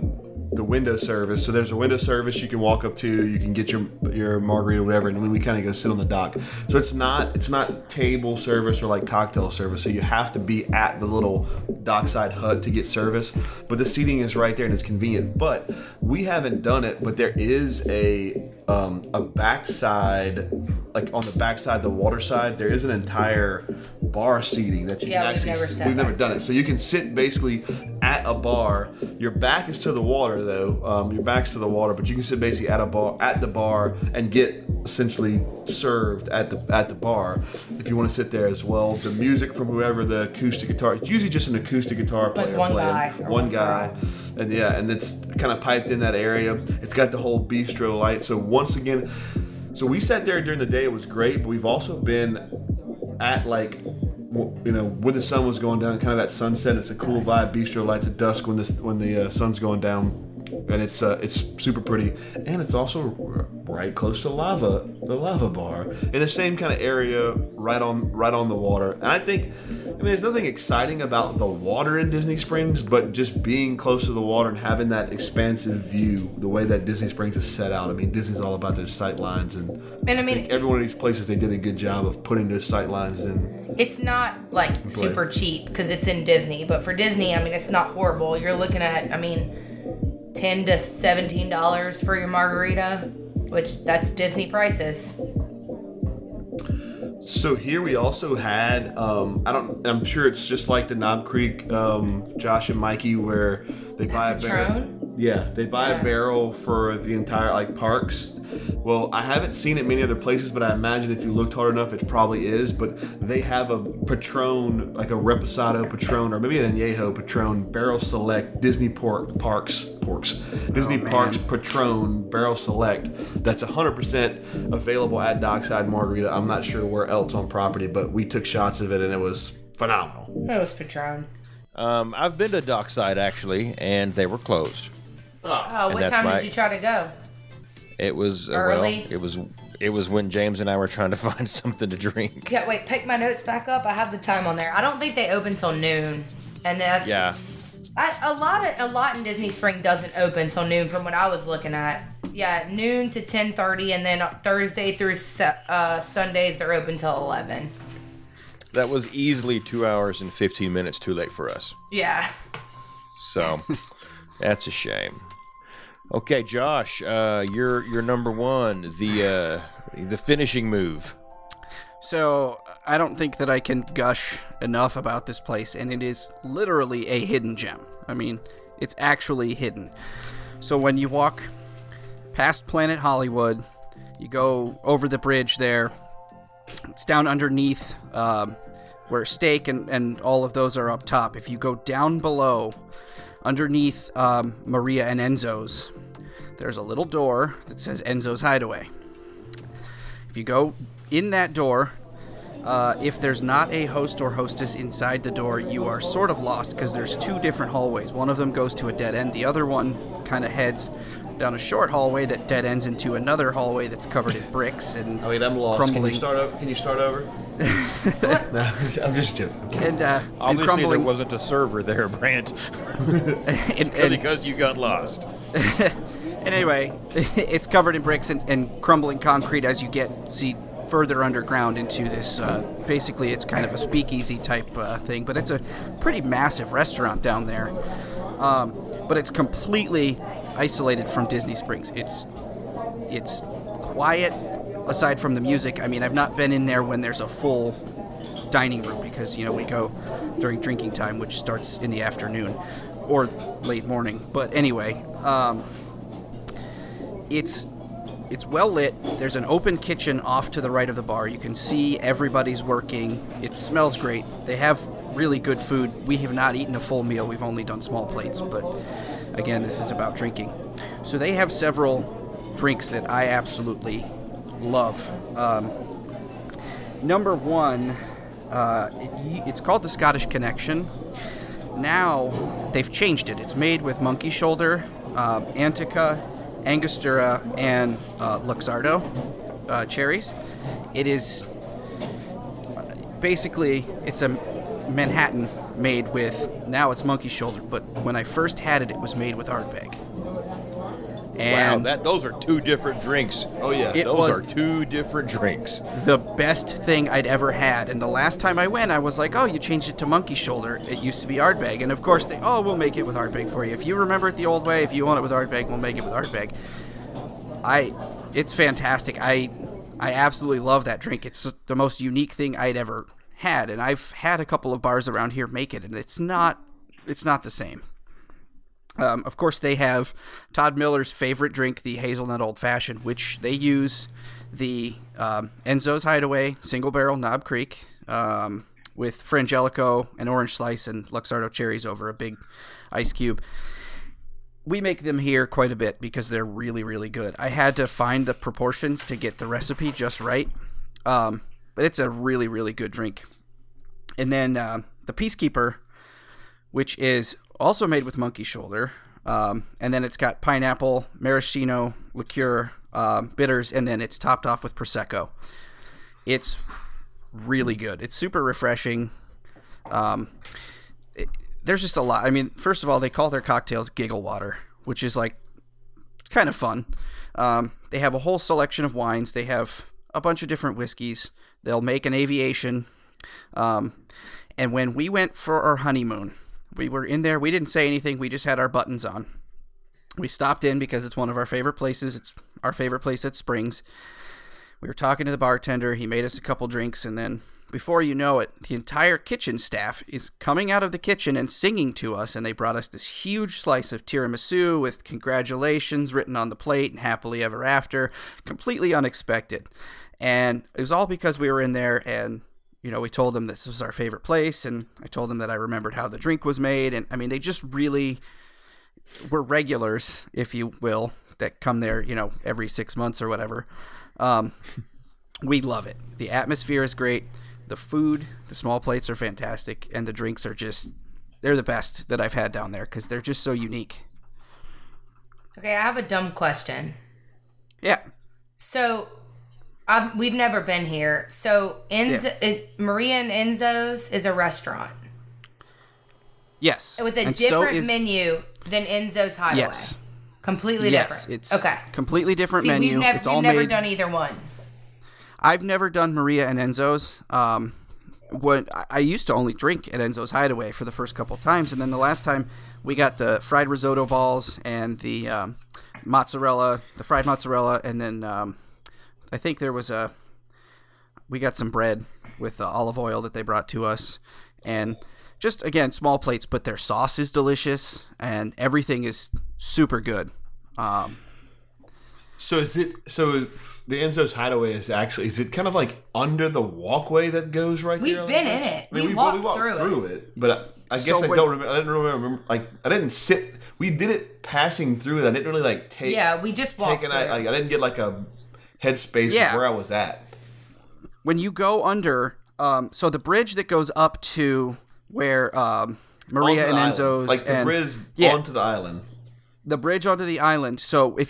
the window service. So there's a window service you can walk up to. You can get your margarita or whatever, and then we kind of go sit on the dock. So it's not table service or like cocktail service. So you have to be at the little dockside hut to get service. But the seating is right there and it's convenient. But we haven't done it. But there is a backside, like on the backside, the water side, there is an entire bar seating that you can actually. We've never done it. So you can sit basically at a bar. Your back is to the water, though. Your back's to the water, but you can sit basically at the bar, and get essentially served at the bar if you want to sit there as well. The music from whoever the acoustic guitar. It's usually just an acoustic guitar player, like one guy. And yeah, and it's kind of piped in that area. It's got the whole bistro light. So once again, so we sat there during the day. It was great, but we've also been at like, you know, when the sun was going down, kind of at sunset. It's a cool vibe. Bistro lights at dusk when the sun's going down. And it's super pretty, and it's also right close to the lava bar, in the same kind of area, right on the water. And I think, there's nothing exciting about the water in Disney Springs, but just being close to the water and having that expansive view, the way that Disney Springs is set out. I mean, Disney's all about their sight lines, and I think every one of these places, they did a good job of putting those sight lines in. It's not like super cheap because it's in Disney, but for Disney, it's not horrible. You're looking at, $10 to $17 for your margarita, which that's Disney prices. So here we also had, I'm sure it's just like the Knob Creek, Josh and Mikey, where they buy a barrel. Yeah, they buy a barrel for the entire parks. Well, I haven't seen it many other places, but I imagine if you looked hard enough, it probably is. But they have a Patron, like a Reposado Patron, or maybe an Añejo Patron Barrel Select Disney Parks Patron Barrel Select. That's 100% available at Dockside Margarita. I'm not sure where else on property, but we took shots of it and it was phenomenal. It was Patron. I've been to Dockside actually, and they were closed. Oh, what time did you try to go? It was early. Well, it was when James and I were trying to find something to drink. Yeah, wait, pick my notes back up. I have the time on there. I don't think they open till noon, and then a lot in Disney Springs doesn't open till noon from what I was looking at. Yeah, noon to 10:30, and then Thursday through Sundays they're open till 11. That was easily 2 hours and 15 minutes too late for us. Yeah. So, that's a shame. Okay, Josh, you're number one, the finishing move. So I don't think that I can gush enough about this place, and it is literally a hidden gem. It's actually hidden. So when you walk past Planet Hollywood, you go over the bridge there. It's down underneath where Steak and all of those are up top. If you go down below, underneath Maria and Enzo's, there's a little door that says Enzo's Hideaway. If you go in that door, if there's not a host or hostess inside the door, you are sort of lost because there's two different hallways. One of them goes to a dead end. The other one kind of heads down a short hallway that dead ends into another hallway that's covered in bricks and I'm lost. Crumbling. Can you start over? No, I'm just joking. Obviously, there wasn't a server there, Brant. Because you got lost. And anyway, it's covered in bricks and crumbling concrete as you see further underground into this. Basically, it's kind of a speakeasy type thing, but it's a pretty massive restaurant down there. But it's completely isolated from Disney Springs. It's quiet aside from the music. I've not been in there when there's a full dining room because, we go during drinking time, which starts in the afternoon or late morning. But anyway, it's well lit. There's an open kitchen off to the right of the bar. You can see everybody's working. It smells great. They have really good food. We have not eaten a full meal. We've only done small plates, but again, this is about drinking. So they have several drinks that I absolutely love. Number one, it's called the Scottish Connection. Now they've changed it. It's made with monkey shoulder, Antica, Angostura, and Luxardo cherries. It is basically, it's a Manhattan made with, now it's monkey shoulder, but when I first had it, it was made with ardbeg. And wow, those are two different drinks. Oh, yeah. Those are two different drinks. The best thing I'd ever had. And the last time I went, I was like, oh, you changed it to Monkey Shoulder. It used to be Ardbeg. And, of course, we'll make it with Ardbeg for you. If you remember it the old way, if you want it with Ardbeg, we'll make it with Ardbeg. It's fantastic. I absolutely love that drink. It's the most unique thing I'd ever had. And I've had a couple of bars around here make it, and it's not the same. Of course, they have Todd Miller's favorite drink, the Hazelnut Old Fashioned, which they use the Enzo's Hideaway, Single Barrel, Knob Creek, with Frangelico, an orange slice, and Luxardo cherries over a big ice cube. We make them here quite a bit because they're really, really good. I had to find the proportions to get the recipe just right, but it's a really, really good drink. And then the Peacekeeper, which is also made with Monkey Shoulder, and then it's got pineapple, maraschino, liqueur, bitters, and then it's topped off with Prosecco. It's really good. It's super refreshing. There's just a lot. I mean, first of all, they call their cocktails giggle water, which is like kind of fun. They have a whole selection of wines. They have a bunch of different whiskeys. They'll make an aviation. And when we went for our honeymoon, we were in there. We didn't say anything. We just had our buttons on. We stopped in because it's one of our favorite places. It's our favorite place at Springs. We were talking to the bartender. He made us a couple drinks, and then before you know it, the entire kitchen staff is coming out of the kitchen and singing to us, and they brought us this huge slice of tiramisu with congratulations written on the plate and happily ever after, completely unexpected. And it was all because we were in there, and, you know, we told them this was our favorite place, and I told them that I remembered how the drink was made, and, I mean, they just really were regulars, if you will, that come there, you know, every 6 months or whatever. We love it. The atmosphere is great. The food, the small plates are fantastic, and the drinks are just, they're the best that I've had down there because they're just so unique. Okay, I have a dumb question. Yeah. So, we've never been here. So, Maria and Enzo's is a restaurant. Yes. With a different menu than Enzo's Hideaway. Yes. Completely different. It's okay. Completely different menu. We've never done either one. I've never done Maria and Enzo's. When I used to only drink at Enzo's Hideaway for the first couple times, and then the last time we got the fried risotto balls and the mozzarella, the fried mozzarella, and then I think there was we got some bread with olive oil that they brought to us, and just again small plates, but their sauce is delicious and everything is super good. The Enzo's Hideaway is actually, is it kind of like under the walkway that goes right there? We've been in it. We walked through it. But I guess I didn't sit. We did it passing through it. I didn't really like take. Yeah, we just walked through it. I didn't get like a headspace of where I was at. When you go under, so the bridge that goes up to where Maria and Enzo's. Like the bridge onto the island. The bridge onto the island. So if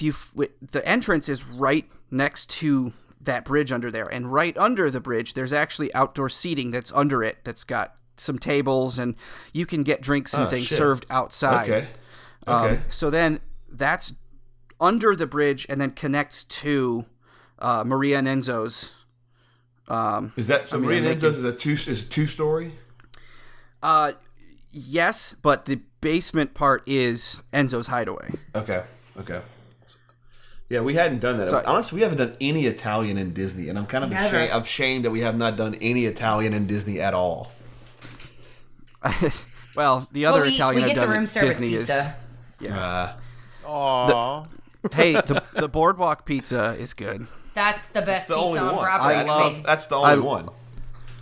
the entrance is right next to that bridge under there, and right under the bridge, there's actually outdoor seating that's under it. That's got some tables, and you can get drinks and things served outside. Okay. So then that's under the bridge, and then connects to Maria and Enzo's. Is that so? Maria and Enzo's is a two-story. Yes, but the basement part is Enzo's Hideaway. Okay. Yeah, we hadn't done that. Honestly, we haven't done any Italian in Disney, and I'm kind of ashamed that we have not done any Italian in Disney at all. Well, the other Italian I've done in Disney pizza. Is... Yeah. The Boardwalk pizza is good. That's the best pizza on Broadway. That's the only one.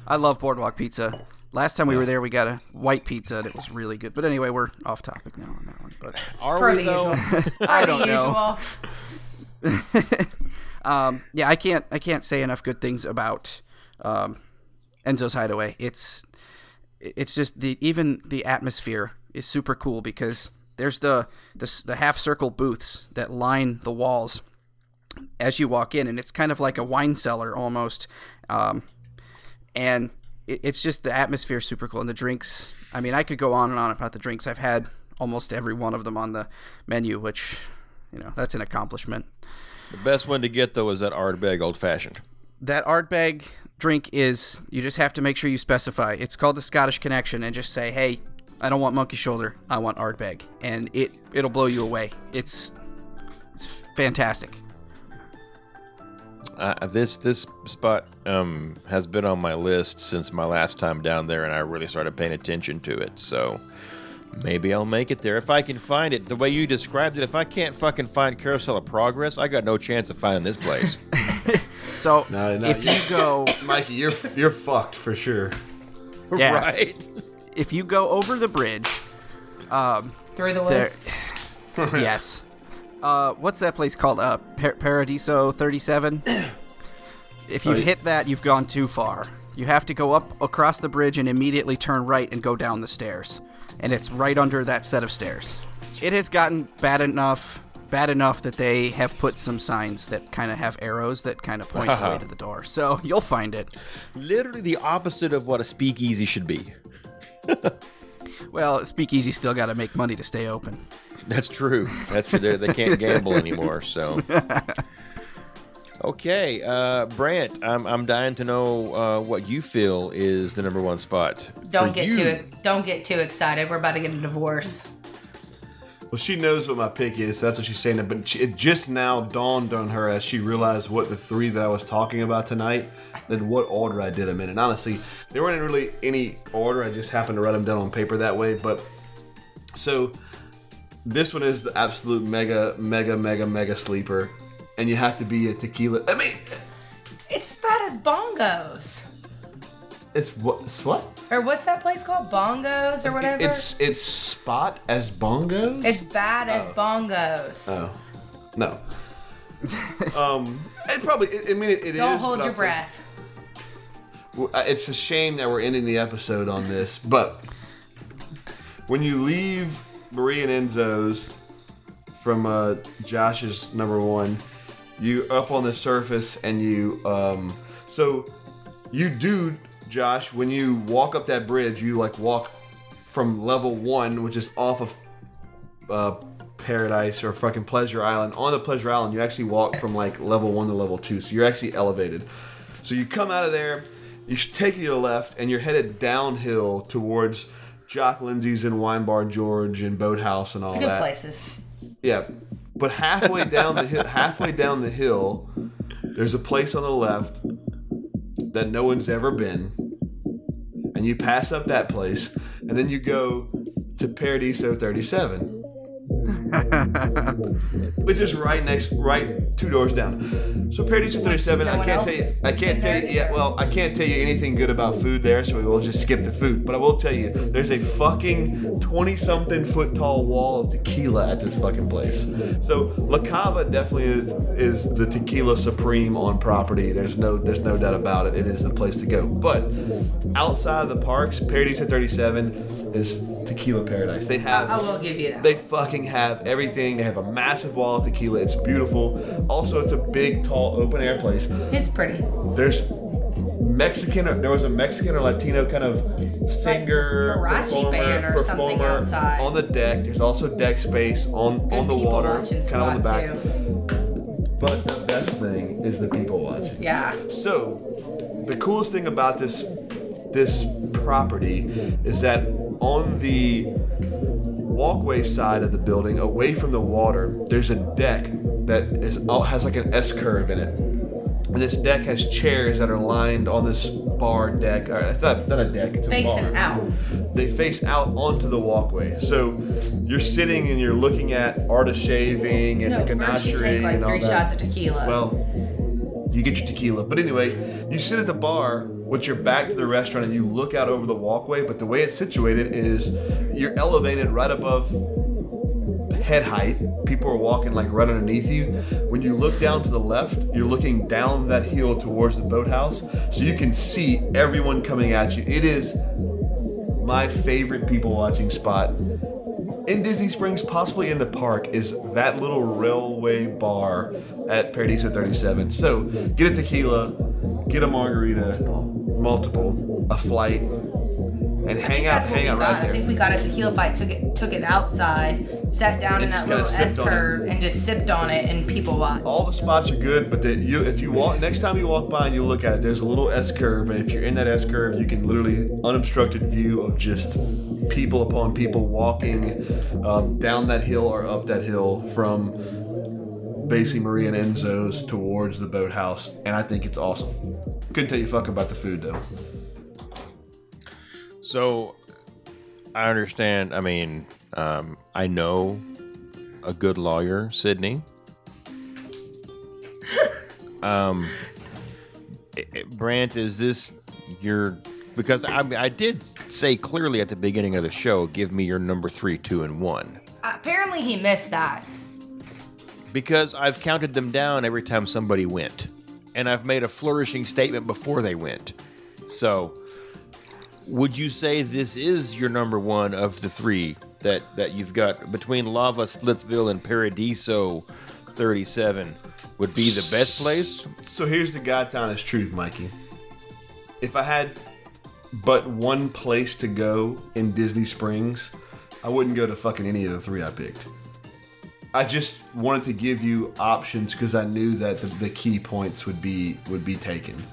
I love Boardwalk pizza. Last time we were there, we got a white pizza that was really good. But anyway, we're off topic now on that one. But are we though? I don't know. I can't say enough good things about Enzo's Hideaway. It's just the atmosphere is super cool because there's the half circle booths that line the walls as you walk in, and it's kind of like a wine cellar almost, and it's just the atmosphere is super cool, and the drinks. I mean, I could go on and on about the drinks. I've had almost every one of them on the menu, which You know, that's an accomplishment. The best one to get, though, is that Ardbeg Old Fashioned. That Ardbeg drink is, you just have to make sure you specify. It's called the Scottish Connection, and just say, hey, I don't want Monkey Shoulder. I want Ardbeg. And it'll blow you away. It's fantastic. This spot has been on my list since my last time down there, and I really started paying attention to it. So maybe I'll make it there if I can find it. The way you described it, if I can't fucking find Carousel of Progress, I got no chance of finding this place. So no, if you go, Mikey, you're fucked for sure. Yeah. Right. If you go over the bridge, through the woods. Yes. What's that place called? Paradiso 37? If you've hit that, you've gone too far. You have to go up across the bridge and immediately turn right and go down the stairs. And it's right under that set of stairs. It has gotten bad enough that they have put some signs that kind of have arrows that kind of point the way to the door. So you'll find it. Literally the opposite of what a speakeasy should be. Well, speakeasy still got to make money to stay open. That's true. That's true. They can't gamble anymore. So, okay, Brant, I'm dying to know what you feel is the number one spot. Don't get too excited. We're about to get a divorce. Well, she knows what my pick is. So that's what she's saying. But it just now dawned on her as she realized what the three that I was talking about tonight, then what order I did them in. And honestly, there weren't really any order. I just happened to write them down on paper that way. But so this one is the absolute mega sleeper. And you have to be a tequila. I mean, it's as bad as Bongos. It's what? Or what's that place called? Bongos or whatever? It's spot as Bongos? It's bad as Bongos. Oh. No. It probably, I mean, it is. Don't hold your breath. It's a shame that we're ending the episode on this, but when you leave Marie and Enzo's from Josh's number one, you up on the surface and you, so you do... Josh, when you walk up that bridge, you like walk from level 1, which is off of Paradise or fucking Pleasure Island. On the Pleasure Island, you actually walk from like level 1 to level 2, so you're actually elevated. So you come out of there, you take you to the left, and you're headed downhill towards Jock Lindsey's and Wine Bar George and Boathouse and all good that. Good places. Yeah, but halfway down the hill, there's a place on the left that no one's ever been, and you pass up that place, and then you go to Paradiso 37, which is right two doors down. So Paradiso 37, I can't tell you anything good about food there, so we will just skip the food. But I will tell you, there's a fucking 20-something-foot-tall wall of tequila at this fucking place. So La Cava definitely is the tequila supreme on property. There's no doubt about it. It is the place to go. But outside of the parks, Paradiso 37 is tequila paradise. They have. I will give you that. They fucking have everything. They have a massive wall of tequila. It's beautiful. Also, it's a big, tall, open air place. It's pretty. There was a Mexican or Latino kind of singer, like mariachi band or something outside on the deck. There's also deck space on the water, kind of on the back. Too. But the best thing is the people watching. Yeah. So the coolest thing about this property is that on the walkway side of the building, away from the water, there's a deck that has like an S curve in it, and this deck has chairs that are lined on this bar deck. Not a deck, it's a bar. Facing out. They face out onto the walkway, so you're sitting and you're looking at artist shaving and the ganachery you take, and all that. 3 shots of tequila. Well, you get your tequila, but anyway, you sit at the bar with your back to the restaurant and you look out over the walkway, but the way it's situated is you're elevated right above head height. People are walking like right underneath you. When you look down to the left, you're looking down that hill towards the boathouse, so you can see everyone coming at you. It is my favorite people watching spot in Disney Springs, possibly in the park, is that little railway bar at Paradiso 37. So get a tequila, get a margarita, multiple, a flight, And hang out right there. I think we got a tequila fight, took it outside, sat down in that little S-curve and just sipped on it and people watched. All the spots are good, but if you walk, next time you walk by and you look at it, there's a little S-curve. And if you're in that S-curve, you can literally unobstructed view of just people upon people walking down that hill or up that hill from Basie, Marie, and Enzo's towards the Boathouse. And I think it's awesome. Couldn't tell you fuck about the food, though. So, I understand. I mean, I know a good lawyer, Sydney. Brant, is this your? Because I did say clearly at the beginning of the show, give me your number 3, 2, and 1. Apparently, he missed that. Because I've counted them down every time somebody went, and I've made a flourishing statement before they went. So. Would you say this is your number one of the three that you've got between Lava, Splitsville, and Paradiso 37 would be the best place? So here's the God's honest truth, Mikey. If I had but one place to go in Disney Springs, I wouldn't go to fucking any of the three I picked. I just wanted to give you options because I knew that the key points would be taken.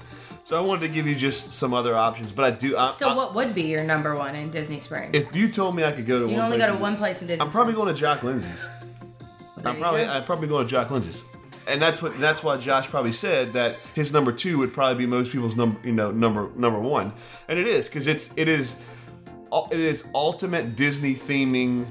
So I wanted to give you just some other options, but I do. What would be your number one in Disney Springs? If you told me I could go to, you one only place go to one place in Disney. I'm probably going to Jock Lindsey's. I'm probably going to Jock Lindsey's, and that's why Josh probably said that his number two would probably be most people's number one, and it is because it is ultimate Disney theming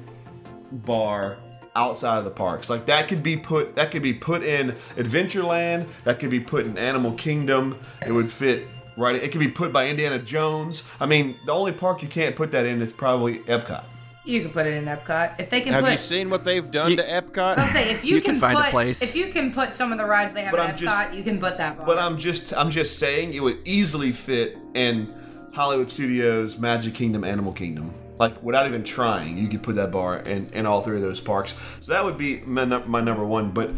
bar. Outside of the parks, like that could be put in Adventureland, that could be put in Animal Kingdom. It would fit right. It could be put by Indiana Jones. I mean, the only park you can't put that in is probably Epcot. You could put it in Epcot if they can. Have you seen what they've done to Epcot? I'll say if you can find a place. If you can put some of the rides they have at Epcot, you can put that bar. But I'm just saying it would easily fit in Hollywood Studios, Magic Kingdom, Animal Kingdom. Like, without even trying, you could put that bar in all three of those parks. So that would be my number one. But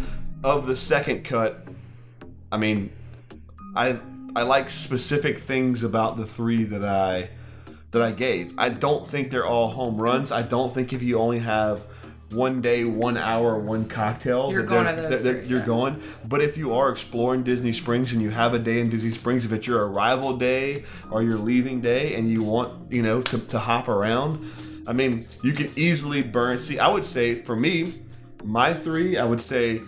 of the second cut, I mean, I like specific things about the three that I gave. I don't think they're all home runs. I don't think if you only have one day, 1 hour, one cocktail, you're going. But if you are exploring Disney Springs and you have a day in Disney Springs, if it's your arrival day or your leaving day and you want, to hop around, I mean, you can easily burn. See, I would say for me, my three, I would say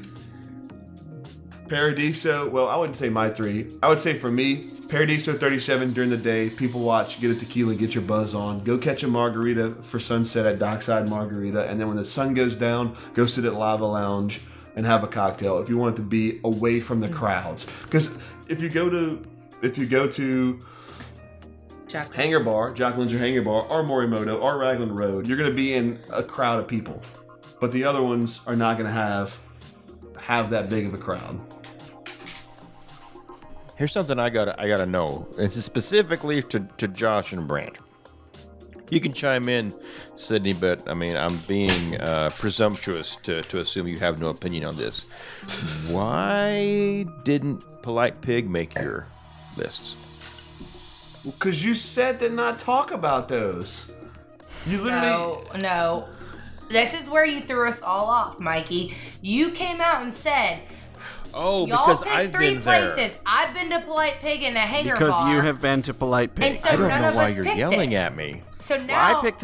Paradiso. Well, I wouldn't say my three. I would say for me, Paradiso 37 during the day, people watch, get a tequila, get your buzz on, go catch a margarita for sunset at Dockside Margarita, and then when the sun goes down, go sit at Lava Lounge and have a cocktail if you want it to be away from the crowds. Because if you go to Jock Lindsey's Hangar Bar, or Morimoto, or Raglan Road, you're going to be in a crowd of people. But the other ones are not going to have that big of a crowd. Here's something I gotta know. It's specifically to Josh and Brant. You can chime in, Sydney, but I mean, I'm being presumptuous to assume you have no opinion on this. Why didn't Polite Pig make your lists? Because you said to not talk about those. You literally no. This is where you threw us all off, Mikey. You came out and said. Oh, y'all because I've been there. Y'all picked 3 places. I've been to Polite Pig and a Hangar Bar. Because you have been to Polite Pig. And so I don't know why you're yelling at me. So now well,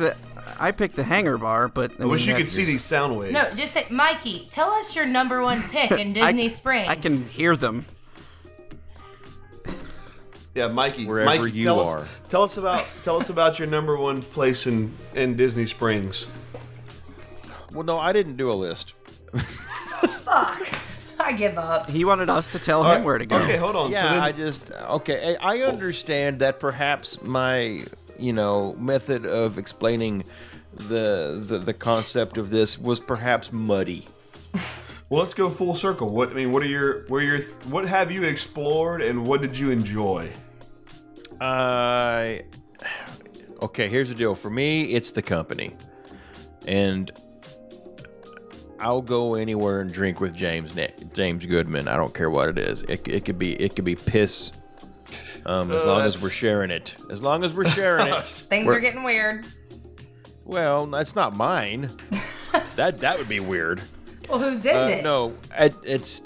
I picked the Hangar Bar, but I wish you could see these sound waves. No, just say, Mikey, tell us your number one pick in Disney Springs. I can hear them. Yeah, Mikey, wherever Mikey, you are. Tell us about your number one place in Disney Springs. Well, no, I didn't do a list. Fuck. I give up. He wanted us to tell him where to go. Okay, hold on. Yeah, so then, I understand that perhaps my, method of explaining the concept of this was perhaps muddy. Well, let's go full circle. What have you explored and what did you enjoy? Okay, here's the deal. For me, it's the company. And I'll go anywhere and drink with James Goodman. I don't care what it is. It could be piss As long as we're sharing it. Things are getting weird. Well, that's not mine. That would be weird. Well, whose is it? No, it's.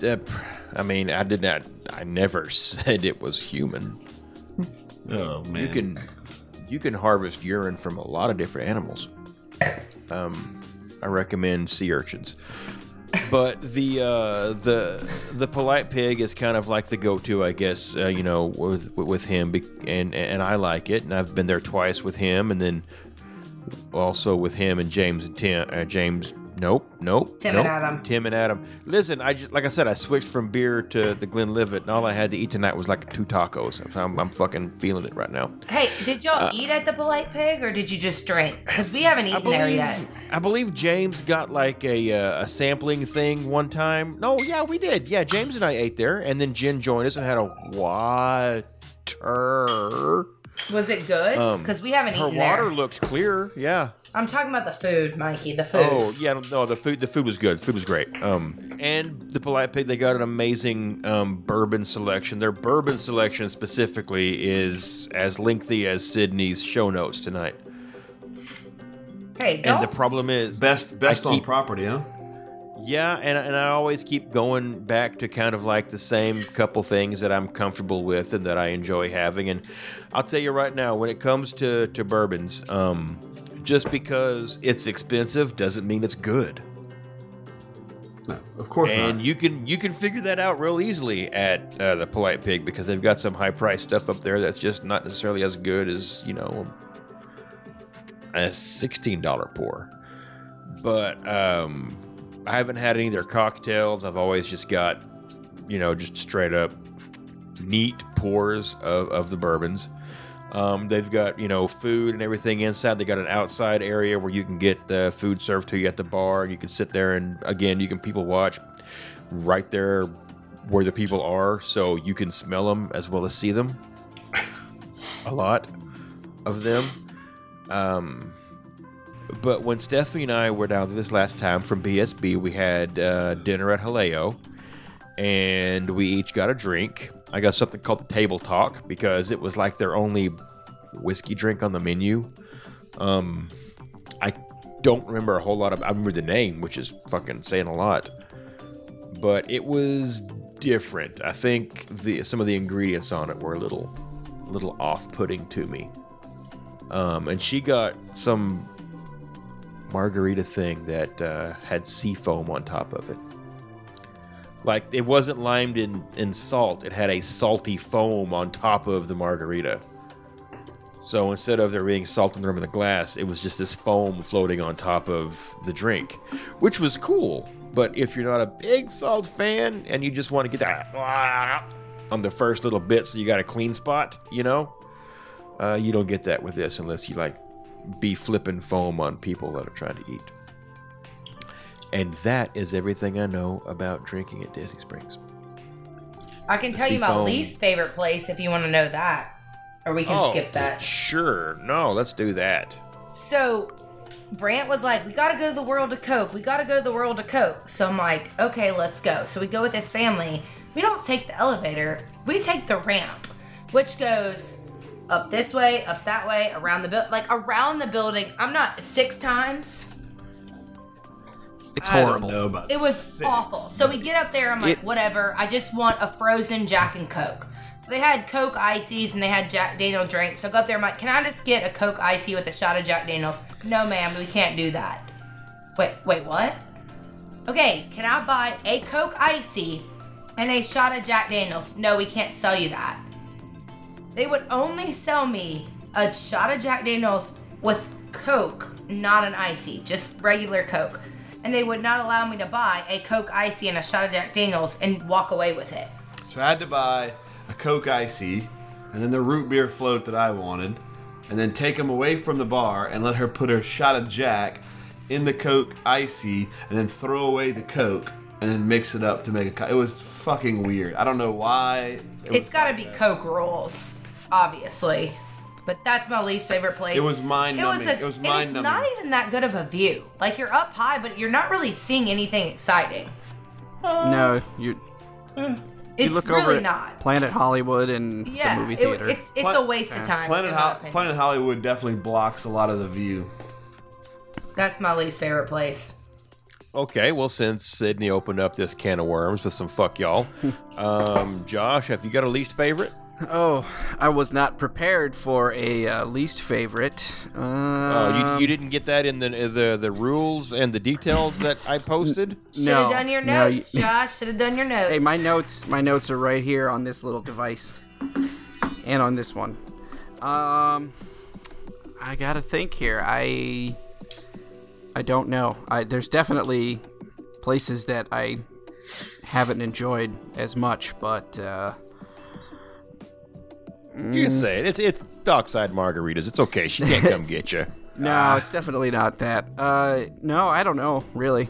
I mean, I did not. I never said it was human. Oh man! You can harvest urine from a lot of different animals. I recommend sea urchins. But the polite pig is kind of like the go-to, I guess. With him, and I like it, and I've been there twice with him, and then also with him and James and Tim. Tim and Adam. Listen, I switched from beer to the Glenlivet, and all I had to eat tonight was like 2 tacos. I'm fucking feeling it right now. Hey, did y'all eat at the Polite Pig, or did you just drink? Because we haven't eaten there yet. I believe James got like a sampling thing one time. No, yeah, we did. Yeah, James and I ate there, and then Jen joined us and had a water. Was it good? Because we haven't eaten there. Her water looked clear, yeah. I'm talking about the food, Mikey, the food. Oh, yeah, no, the food was good. The food was great. And the Polite Pig, they got an amazing bourbon selection. Their bourbon selection specifically is as lengthy as Sydney's show notes tonight. Hey, and the problem is... Best on property, huh? Yeah, and I always keep going back to kind of like the same couple things that I'm comfortable with and that I enjoy having. And I'll tell you right now, when it comes to bourbons... just because it's expensive doesn't mean it's good. No, of course not. And you can figure that out real easily at the Polite Pig, because they've got some high-priced stuff up there that's just not necessarily as good as, a $16 pour. But I haven't had any of their cocktails. I've always just got, just straight-up neat pours of the bourbons. They've got, food and everything inside. They got an outside area where you can get the food served to you at the bar, and you can sit there and, again, you can people watch right there where the people are, so you can smell them as well as see them. A lot of them. But when Stephanie and I were down this last time from BSB, we had dinner at Haleo, and we each got a drink. I got something called the Table Talk because it was like their only whiskey drink on the menu. I don't remember a whole lot of... I remember the name, which is fucking saying a lot. But it was different. I think some of the ingredients on it were a little off-putting to me. And she got some margarita thing that had sea foam on top of it. Like, it wasn't limed in salt. It had a salty foam on top of the margarita. So instead of there being salt in the rim of the glass, it was just this foam floating on top of the drink, which was cool. But if you're not a big salt fan and you just want to get that on the first little bit so you got a clean spot, you don't get that with this unless you, be flipping foam on people that are trying to eat. And that is everything I know about drinking at Disney Springs. I can tell you my least favorite place if you want to know that. Or we can skip that. Sure. No, let's do that. So Brant was like, we got to go to the World of Coke. So I'm like, okay, let's go. So we go with his family. We don't take the elevator. We take the ramp, which goes up this way, up that way, around the building. Around the building. I'm not 6 times. It's horrible. I don't know about it was 6. Awful. So we get up there. I'm like, whatever. I just want a frozen Jack and Coke. So they had Coke Ices and they had Jack Daniel drinks. So I go up there. I'm like, can I just get a Coke Icy with a shot of Jack Daniels? No, ma'am. We can't do that. Wait, what? Okay, can I buy a Coke Icy and a shot of Jack Daniels? No, we can't sell you that. They would only sell me a shot of Jack Daniels with Coke, not an Icy. Just regular Coke. And they would not allow me to buy a Coke Icy and a shot of Jack Daniels and walk away with it. So I had to buy a Coke Icy and then the root beer float that I wanted, and then take them away from the bar and let her put her shot of Jack in the Coke Icy and then throw away the Coke and then mix it up to make a Coke. It was fucking weird. I don't know why. It's got to be Coke rules, obviously. But that's my least favorite place. It was mind-numbing. It's not even that good of a view. You're up high, but you're not really seeing anything exciting. No, It's you look really over at not. Planet Hollywood and the movie theater. It's a waste of time. Planet Hollywood definitely blocks a lot of the view. That's my least favorite place. Okay, well, since Sydney opened up this can of worms with some fuck y'all, Josh, have you got a least favorite? Oh, I was not prepared for a least favorite. You didn't get that in the rules and the details that I posted? No. Should have done your notes, Josh. Should have done your notes. Hey, my notes are right here on this little device. And on this one. I gotta think here. I don't know. There's definitely places that I haven't enjoyed as much, but... You can say it. It's Dockside Margaritas. It's okay. She can't come get you. No, it's definitely not that. No, I don't know, really.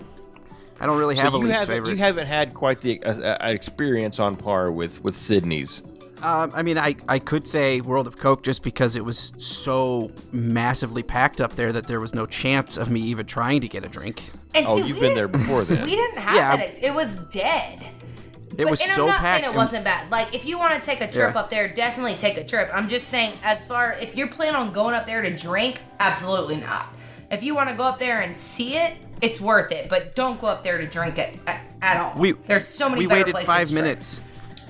I don't really have a least favorite. You haven't had quite the experience on par with Sydney's. I mean, I could say World of Coke just because it was so massively packed up there that there was no chance of me even trying to get a drink. And you've been there before then. We didn't have that. It was dead. I'm not saying it wasn't bad. Like, if you want to take a trip up there, definitely take a trip. I'm just saying, as far if you're planning on going up there to drink, absolutely not. If you want to go up there and see it, it's worth it. But don't go up there to drink it at all. There's so many better places.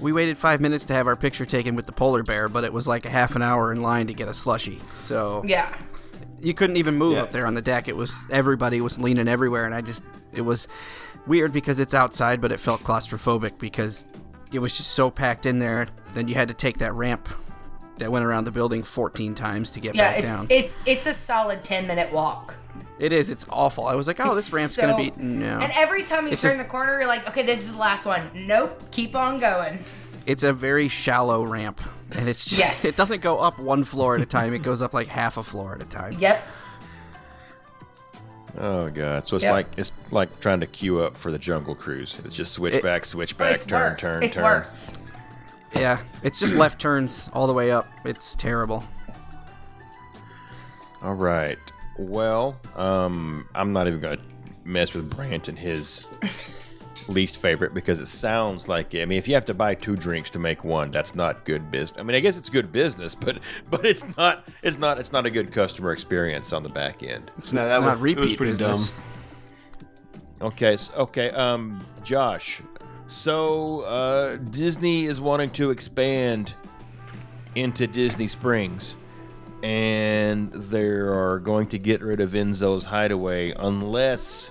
We waited 5 minutes to have our picture taken with the polar bear, but it was like a half an hour in line to get a slushie. So you couldn't even move up there on the deck. It was everybody was leaning everywhere, and it was weird because it's outside, but it felt claustrophobic because it was just so packed in there. Then you had to take that ramp that went around the building 14 times to get back down. It's a solid 10-minute walk. It is. It's awful. I was like, this ramp's going to be... No. And every time you turn the corner, you're like, okay, this is the last one. Nope. Keep on going. It's a very shallow ramp. And it's just... Yes. It doesn't go up one floor at a time. It goes up like half a floor at a time. Yep. Oh god! So it's like trying to queue up for the Jungle Cruise. It's just switchback, turn. Worse. Yeah, it's just left turns all the way up. It's terrible. All right. Well, I'm not even gonna mess with Brant and his least favorite because it sounds like it. I mean, if you have to buy two drinks to make one, that's not good business. I mean, I guess it's good business, but it's not a good customer experience on the back end. It was pretty dumb. Okay. Josh, so Disney is wanting to expand into Disney Springs, and they are going to get rid of Enzo's Hideaway unless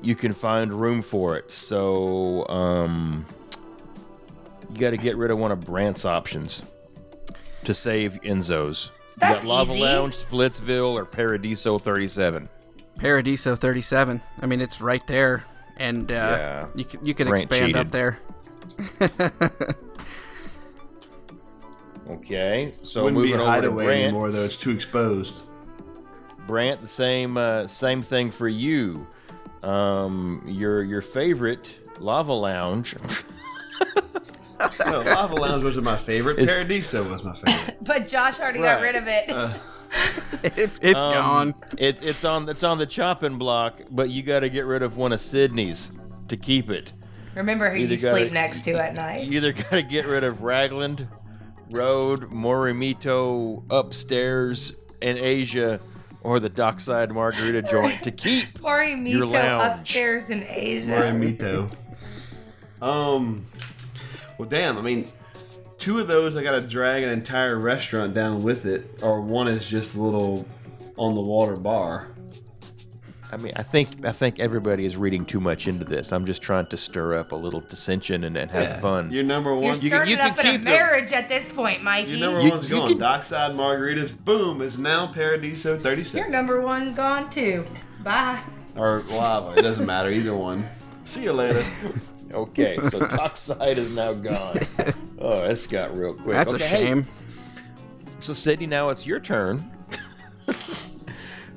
you can find room for it. So, you got to get rid of one of Brant's options to save Enzo's. That's easy. You got Lava Lounge, Splitsville, or Paradiso 37. Paradiso 37. I mean, it's right there, and you can Brant expand cheated. Up there. Okay, so wouldn't moving be over to Brant anymore, though. It's too exposed. Brant, the same thing for you. Your favorite Lava Lounge. No, Lava Lounge wasn't my favorite. Paradiso was my favorite. But Josh already got rid of it. It's gone. It's on the chopping block. But you got to get rid of one of Sydney's to keep it. Remember who you sleep next to at night. You either got to get rid of Raglan Road, Morimoto, Upstairs, and Asia. Or the Dockside Margarita joint to keep your lounge. Upstairs in Asia. Morimoto. Well, damn. I mean, two of those I got to drag an entire restaurant down with it, or one is just a little on the water bar. I mean, I think everybody is reading too much into this. I'm just trying to stir up a little dissension and have fun. Your number one. You're starting up in a marriage at this point, Mikey. Your number one's gone. Dockside Margaritas, boom, is now Paradiso 37. Your number one's gone too. Bye. Or Lava. It doesn't matter. Either one. See you later. Okay, so Dockside is now gone. Oh, this got real quick. That's a shame. Hey. So, Sydney, now it's your turn.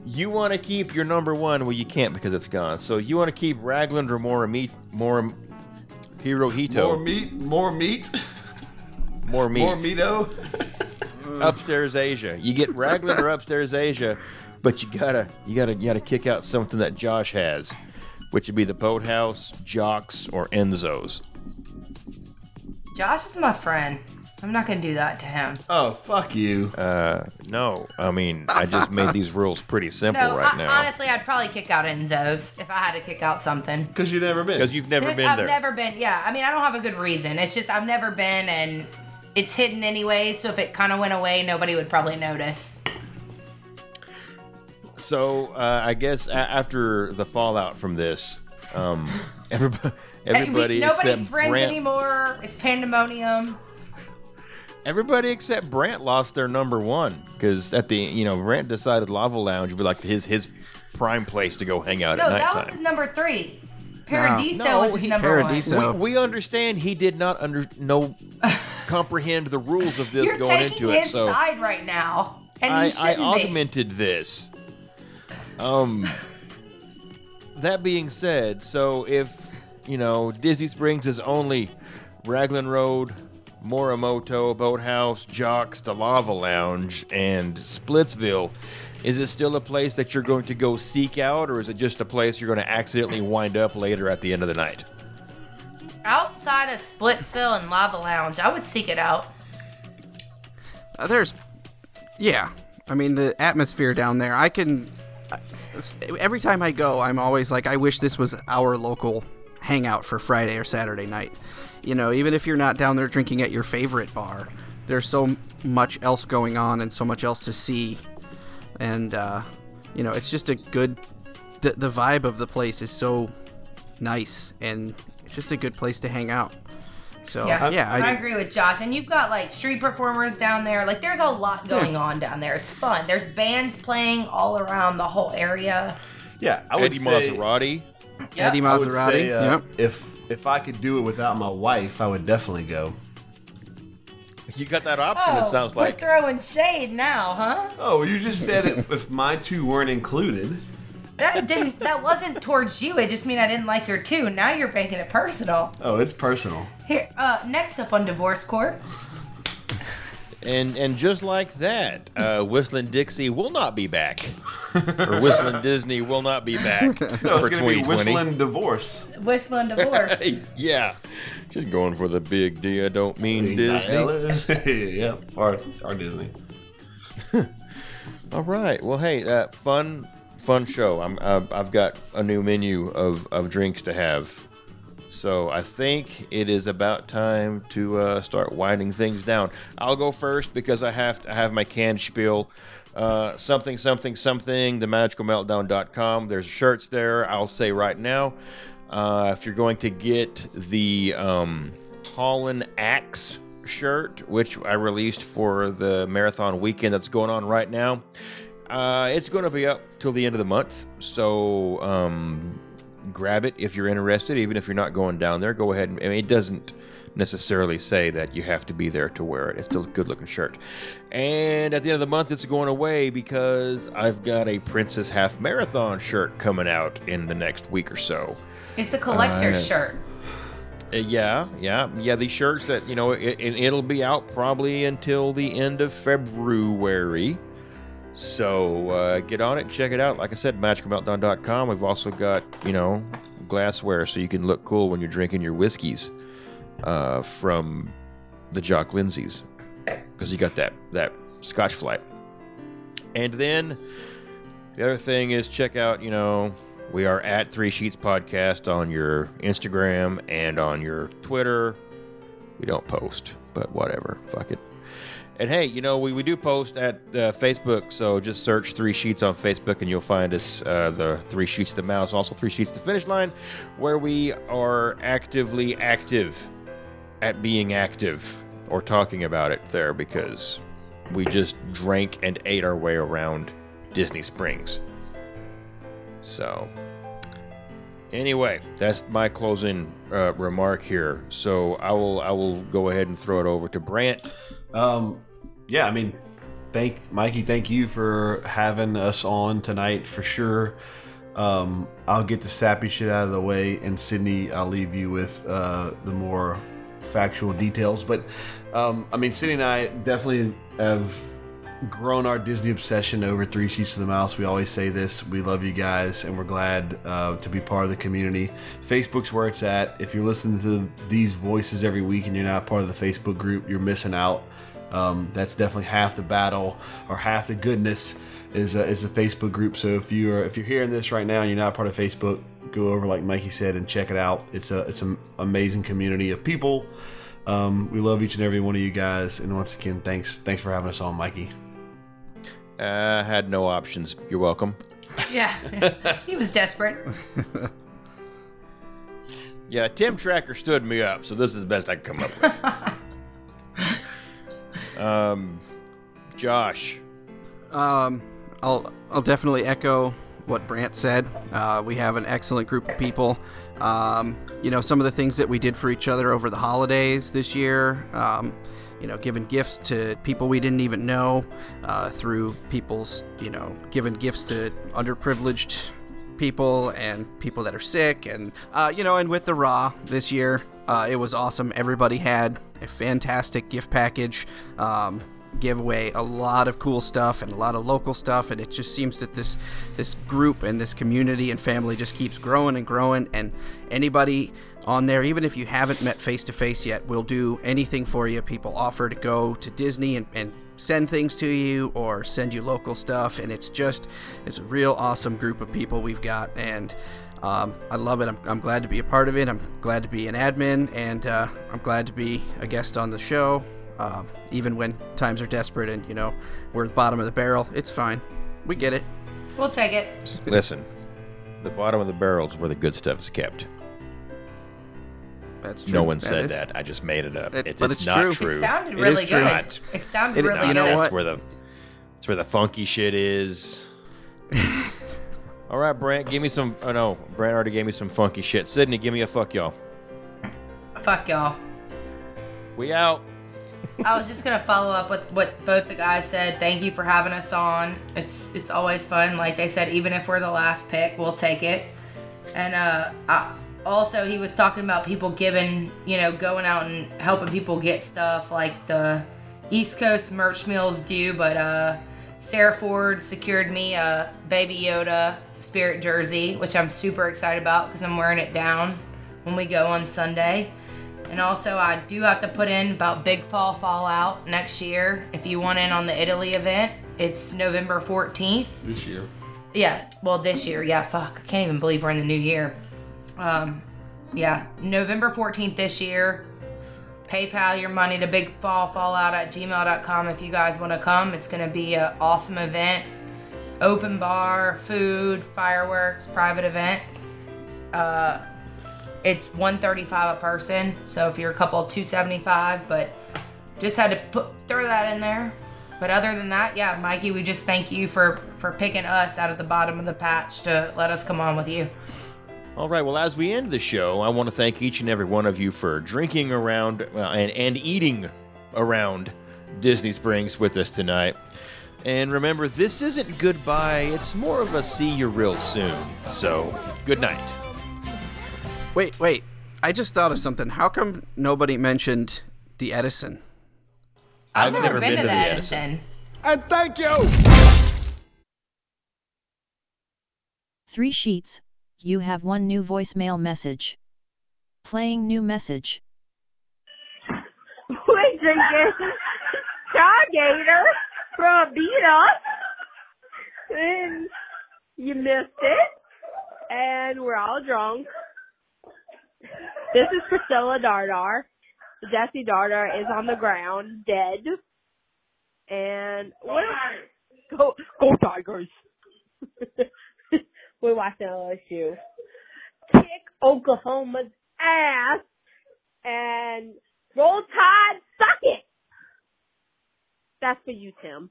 You want to keep your number one. Well, you can't because it's gone. So you want to keep Raglan or Morimoto. More meat. Morimoto. Upstairs Asia. You get Raglan or Upstairs Asia, but you gotta kick out something that Josh has, which would be the Boathouse, Jocks, or Enzo's. Josh is my friend. I'm not going to do that to him. Oh, fuck you. No. I mean, I just made these rules pretty simple now. Honestly, I'd probably kick out Enzo's if I had to kick out something. Because you've never been. Because you've never been there. I've never been, yeah. I mean, I don't have a good reason. It's just I've never been, and it's hidden anyway, so if it kind of went away, nobody would probably notice. So, I guess after the fallout from this, everybody nobody's friends anymore. It's pandemonium. Everybody except Brant lost their number one because at the Brant decided Lava Lounge would be like his prime place to go hang out at nighttime. No, that was his number three. Paradiso was his number one. We understand he did not comprehend the rules of this going into it. You're taking his side right now, and he shouldn't be. I augmented this. That being said, so if Dizzy Springs is only Raglan Road, Morimoto, Boathouse, Jocks, the Lava Lounge, and Splitsville, is it still a place that you're going to go seek out, or is it just a place you're going to accidentally wind up later at the end of the night? Outside of Splitsville and Lava Lounge, I would seek it out. The atmosphere down there, every time I go, I'm always like, I wish this was our local hangout for Friday or Saturday night. Even if you're not down there drinking at your favorite bar, there's so much else going on and so much else to see. And, it's just a good... The vibe of the place is so nice, and it's just a good place to hang out. So, yeah I agree with Josh. And you've got, street performers down there. There's a lot going on down there. It's fun. There's bands playing all around the whole area. Yeah, I would say... Maserati. Yep. Eddie Maserati. I would say, yep. If I could do it without my wife, I would definitely go. You got that option, it sounds like. We're throwing shade now, huh? Oh, you just said it if my two weren't included. That wasn't towards you. It just mean I didn't like your two. Now you're making it personal. Oh, it's personal. Here, next up on Divorce Court. And just like that, Whistling Dixie will not be back. Or Whistling Disney will not be back for 2020. Be Whistling Divorce. Whistling Divorce. Yeah. Just going for the big D. I don't mean Disney. Yeah, or Disney. All right. Well, hey, fun show. I've got a new menu of drinks to have. So I think it is about time to start winding things down. I'll go first because I have my canned spiel. Something, themagicalmeltdown.com. There's shirts there. I'll say right now, if you're going to get the Hole in Axe shirt, which I released for the marathon weekend that's going on right now, it's going to be up till the end of the month. So... grab it if you're interested. Even if you're not going down there, go ahead and it doesn't necessarily say that you have to be there to wear it. It's still a good looking shirt. And at the end of the month, it's going away because I've got a Princess Half Marathon shirt coming out in the next week or so. It's a collector's shirt. Yeah. These shirts that, it'll be out probably until the end of February. So get on it, check it out. Like I said, magicalmeltdown.com. We've also got, glassware so you can look cool when you're drinking your whiskeys from the Jock Lindsey's, because you got that Scotch flight. And then the other thing is check out, we are at Three Sheets Podcast on your Instagram and on your Twitter. We don't post, but whatever. Fuck it. And hey, we do post at Facebook, so just search Three Sheets on Facebook and you'll find us, the Three Sheets to Mouse, also Three Sheets to Finish Line, where we are actively active at being active or talking about it there because we just drank and ate our way around Disney Springs. So, anyway, that's my closing remark here. So I will go ahead and throw it over to Brant. Thank Mikey. Thank you for having us on tonight for sure. I'll get the sappy shit out of the way, and Sydney, I'll leave you with the more factual details. But Sydney and I definitely have grown our Disney obsession over Three Sheets to the Mouse. We always say this. We love you guys, and we're glad to be part of the community. Facebook's where it's at. If you're listening to these voices every week and you're not part of the Facebook group, you're missing out. That's definitely half the battle, or half the goodness is a Facebook group. So if you're hearing this right now and you're not part of Facebook, go over, like Mikey said, and check it out. It's an amazing community of people. We love each and every one of you guys, and once again, thanks for having us on, Mikey. I had no options. You're welcome. Yeah, he was desperate. Yeah, Tim Tracker stood me up, so this is the best I can come up with. Josh, I'll definitely echo what Brant said. We have an excellent group of people. Some of the things that we did for each other over the holidays this year, giving gifts to people we didn't even know, through people's, giving gifts to underprivileged people and people that are sick, and, and with the RAW this year, it was awesome. Everybody had a fantastic gift package, give away a lot of cool stuff and a lot of local stuff, and it just seems that this group and this community and family just keeps growing and growing, and anybody on there, even if you haven't met face to face yet, will do anything for you. People offer to go to Disney and send things to you or send you local stuff, and it's a real awesome group of people we've got, and I love it. I'm glad to be a part of it. I'm glad to be an admin, and I'm glad to be a guest on the show. Even when times are desperate and, we're at the bottom of the barrel, it's fine. We get it. We'll take it. Listen, the bottom of the barrel is where the good stuff is kept. That's true. No one said that. I just made it up. It's not true. It sounded really good. It sounded really good. You know what? That's where the funky shit is. All right, Brant, give me some... Oh, no. Brant already gave me some funky shit. Sydney, give me a fuck y'all. Fuck y'all. We out. I was just going to follow up with what both the guys said. Thank you for having us on. It's always fun. Like they said, even if we're the last pick, we'll take it. And also, he was talking about people giving, going out and helping people get stuff like the East Coast merch mills do. But Sarah Ford secured me a Baby Yoda Spirit jersey, which I'm super excited about because I'm wearing it down when we go on Sunday. And also, I do have to put in about Big Fall Fallout next year. If you want in on the Italy event, it's November 14th. This year. Yeah. Well, this year. Yeah, fuck. I can't even believe we're in the new year. November 14th this year. PayPal your money to bigfallfallout@gmail.com if you guys want to come. It's going to be an awesome event. Open bar, food, fireworks, private event. It's $135 a person, so if you're a couple, $275, but just had to throw that in there. But other than that, yeah, Mikey, we just thank you for picking us out of the bottom of the patch to let us come on with you. All right, well, as we end the show, I want to thank each and every one of you for drinking around and eating around Disney Springs with us tonight. And remember, this isn't goodbye. It's more of a see you real soon. So, good night. Wait. I just thought of something. How come nobody mentioned the Edison? I've never been to the Edison. And thank you! Three Sheets, you have one new voicemail message. Playing new message. We're drinking Stargazer from Beat-Up. And you missed it. And we're all drunk. This is Priscilla Dardar. Jesse Dardar is on the ground, dead. And what? Go Tigers! We're watching LSU kick Oklahoma's ass, and Roll Tide, suck it. That's for you, Tim.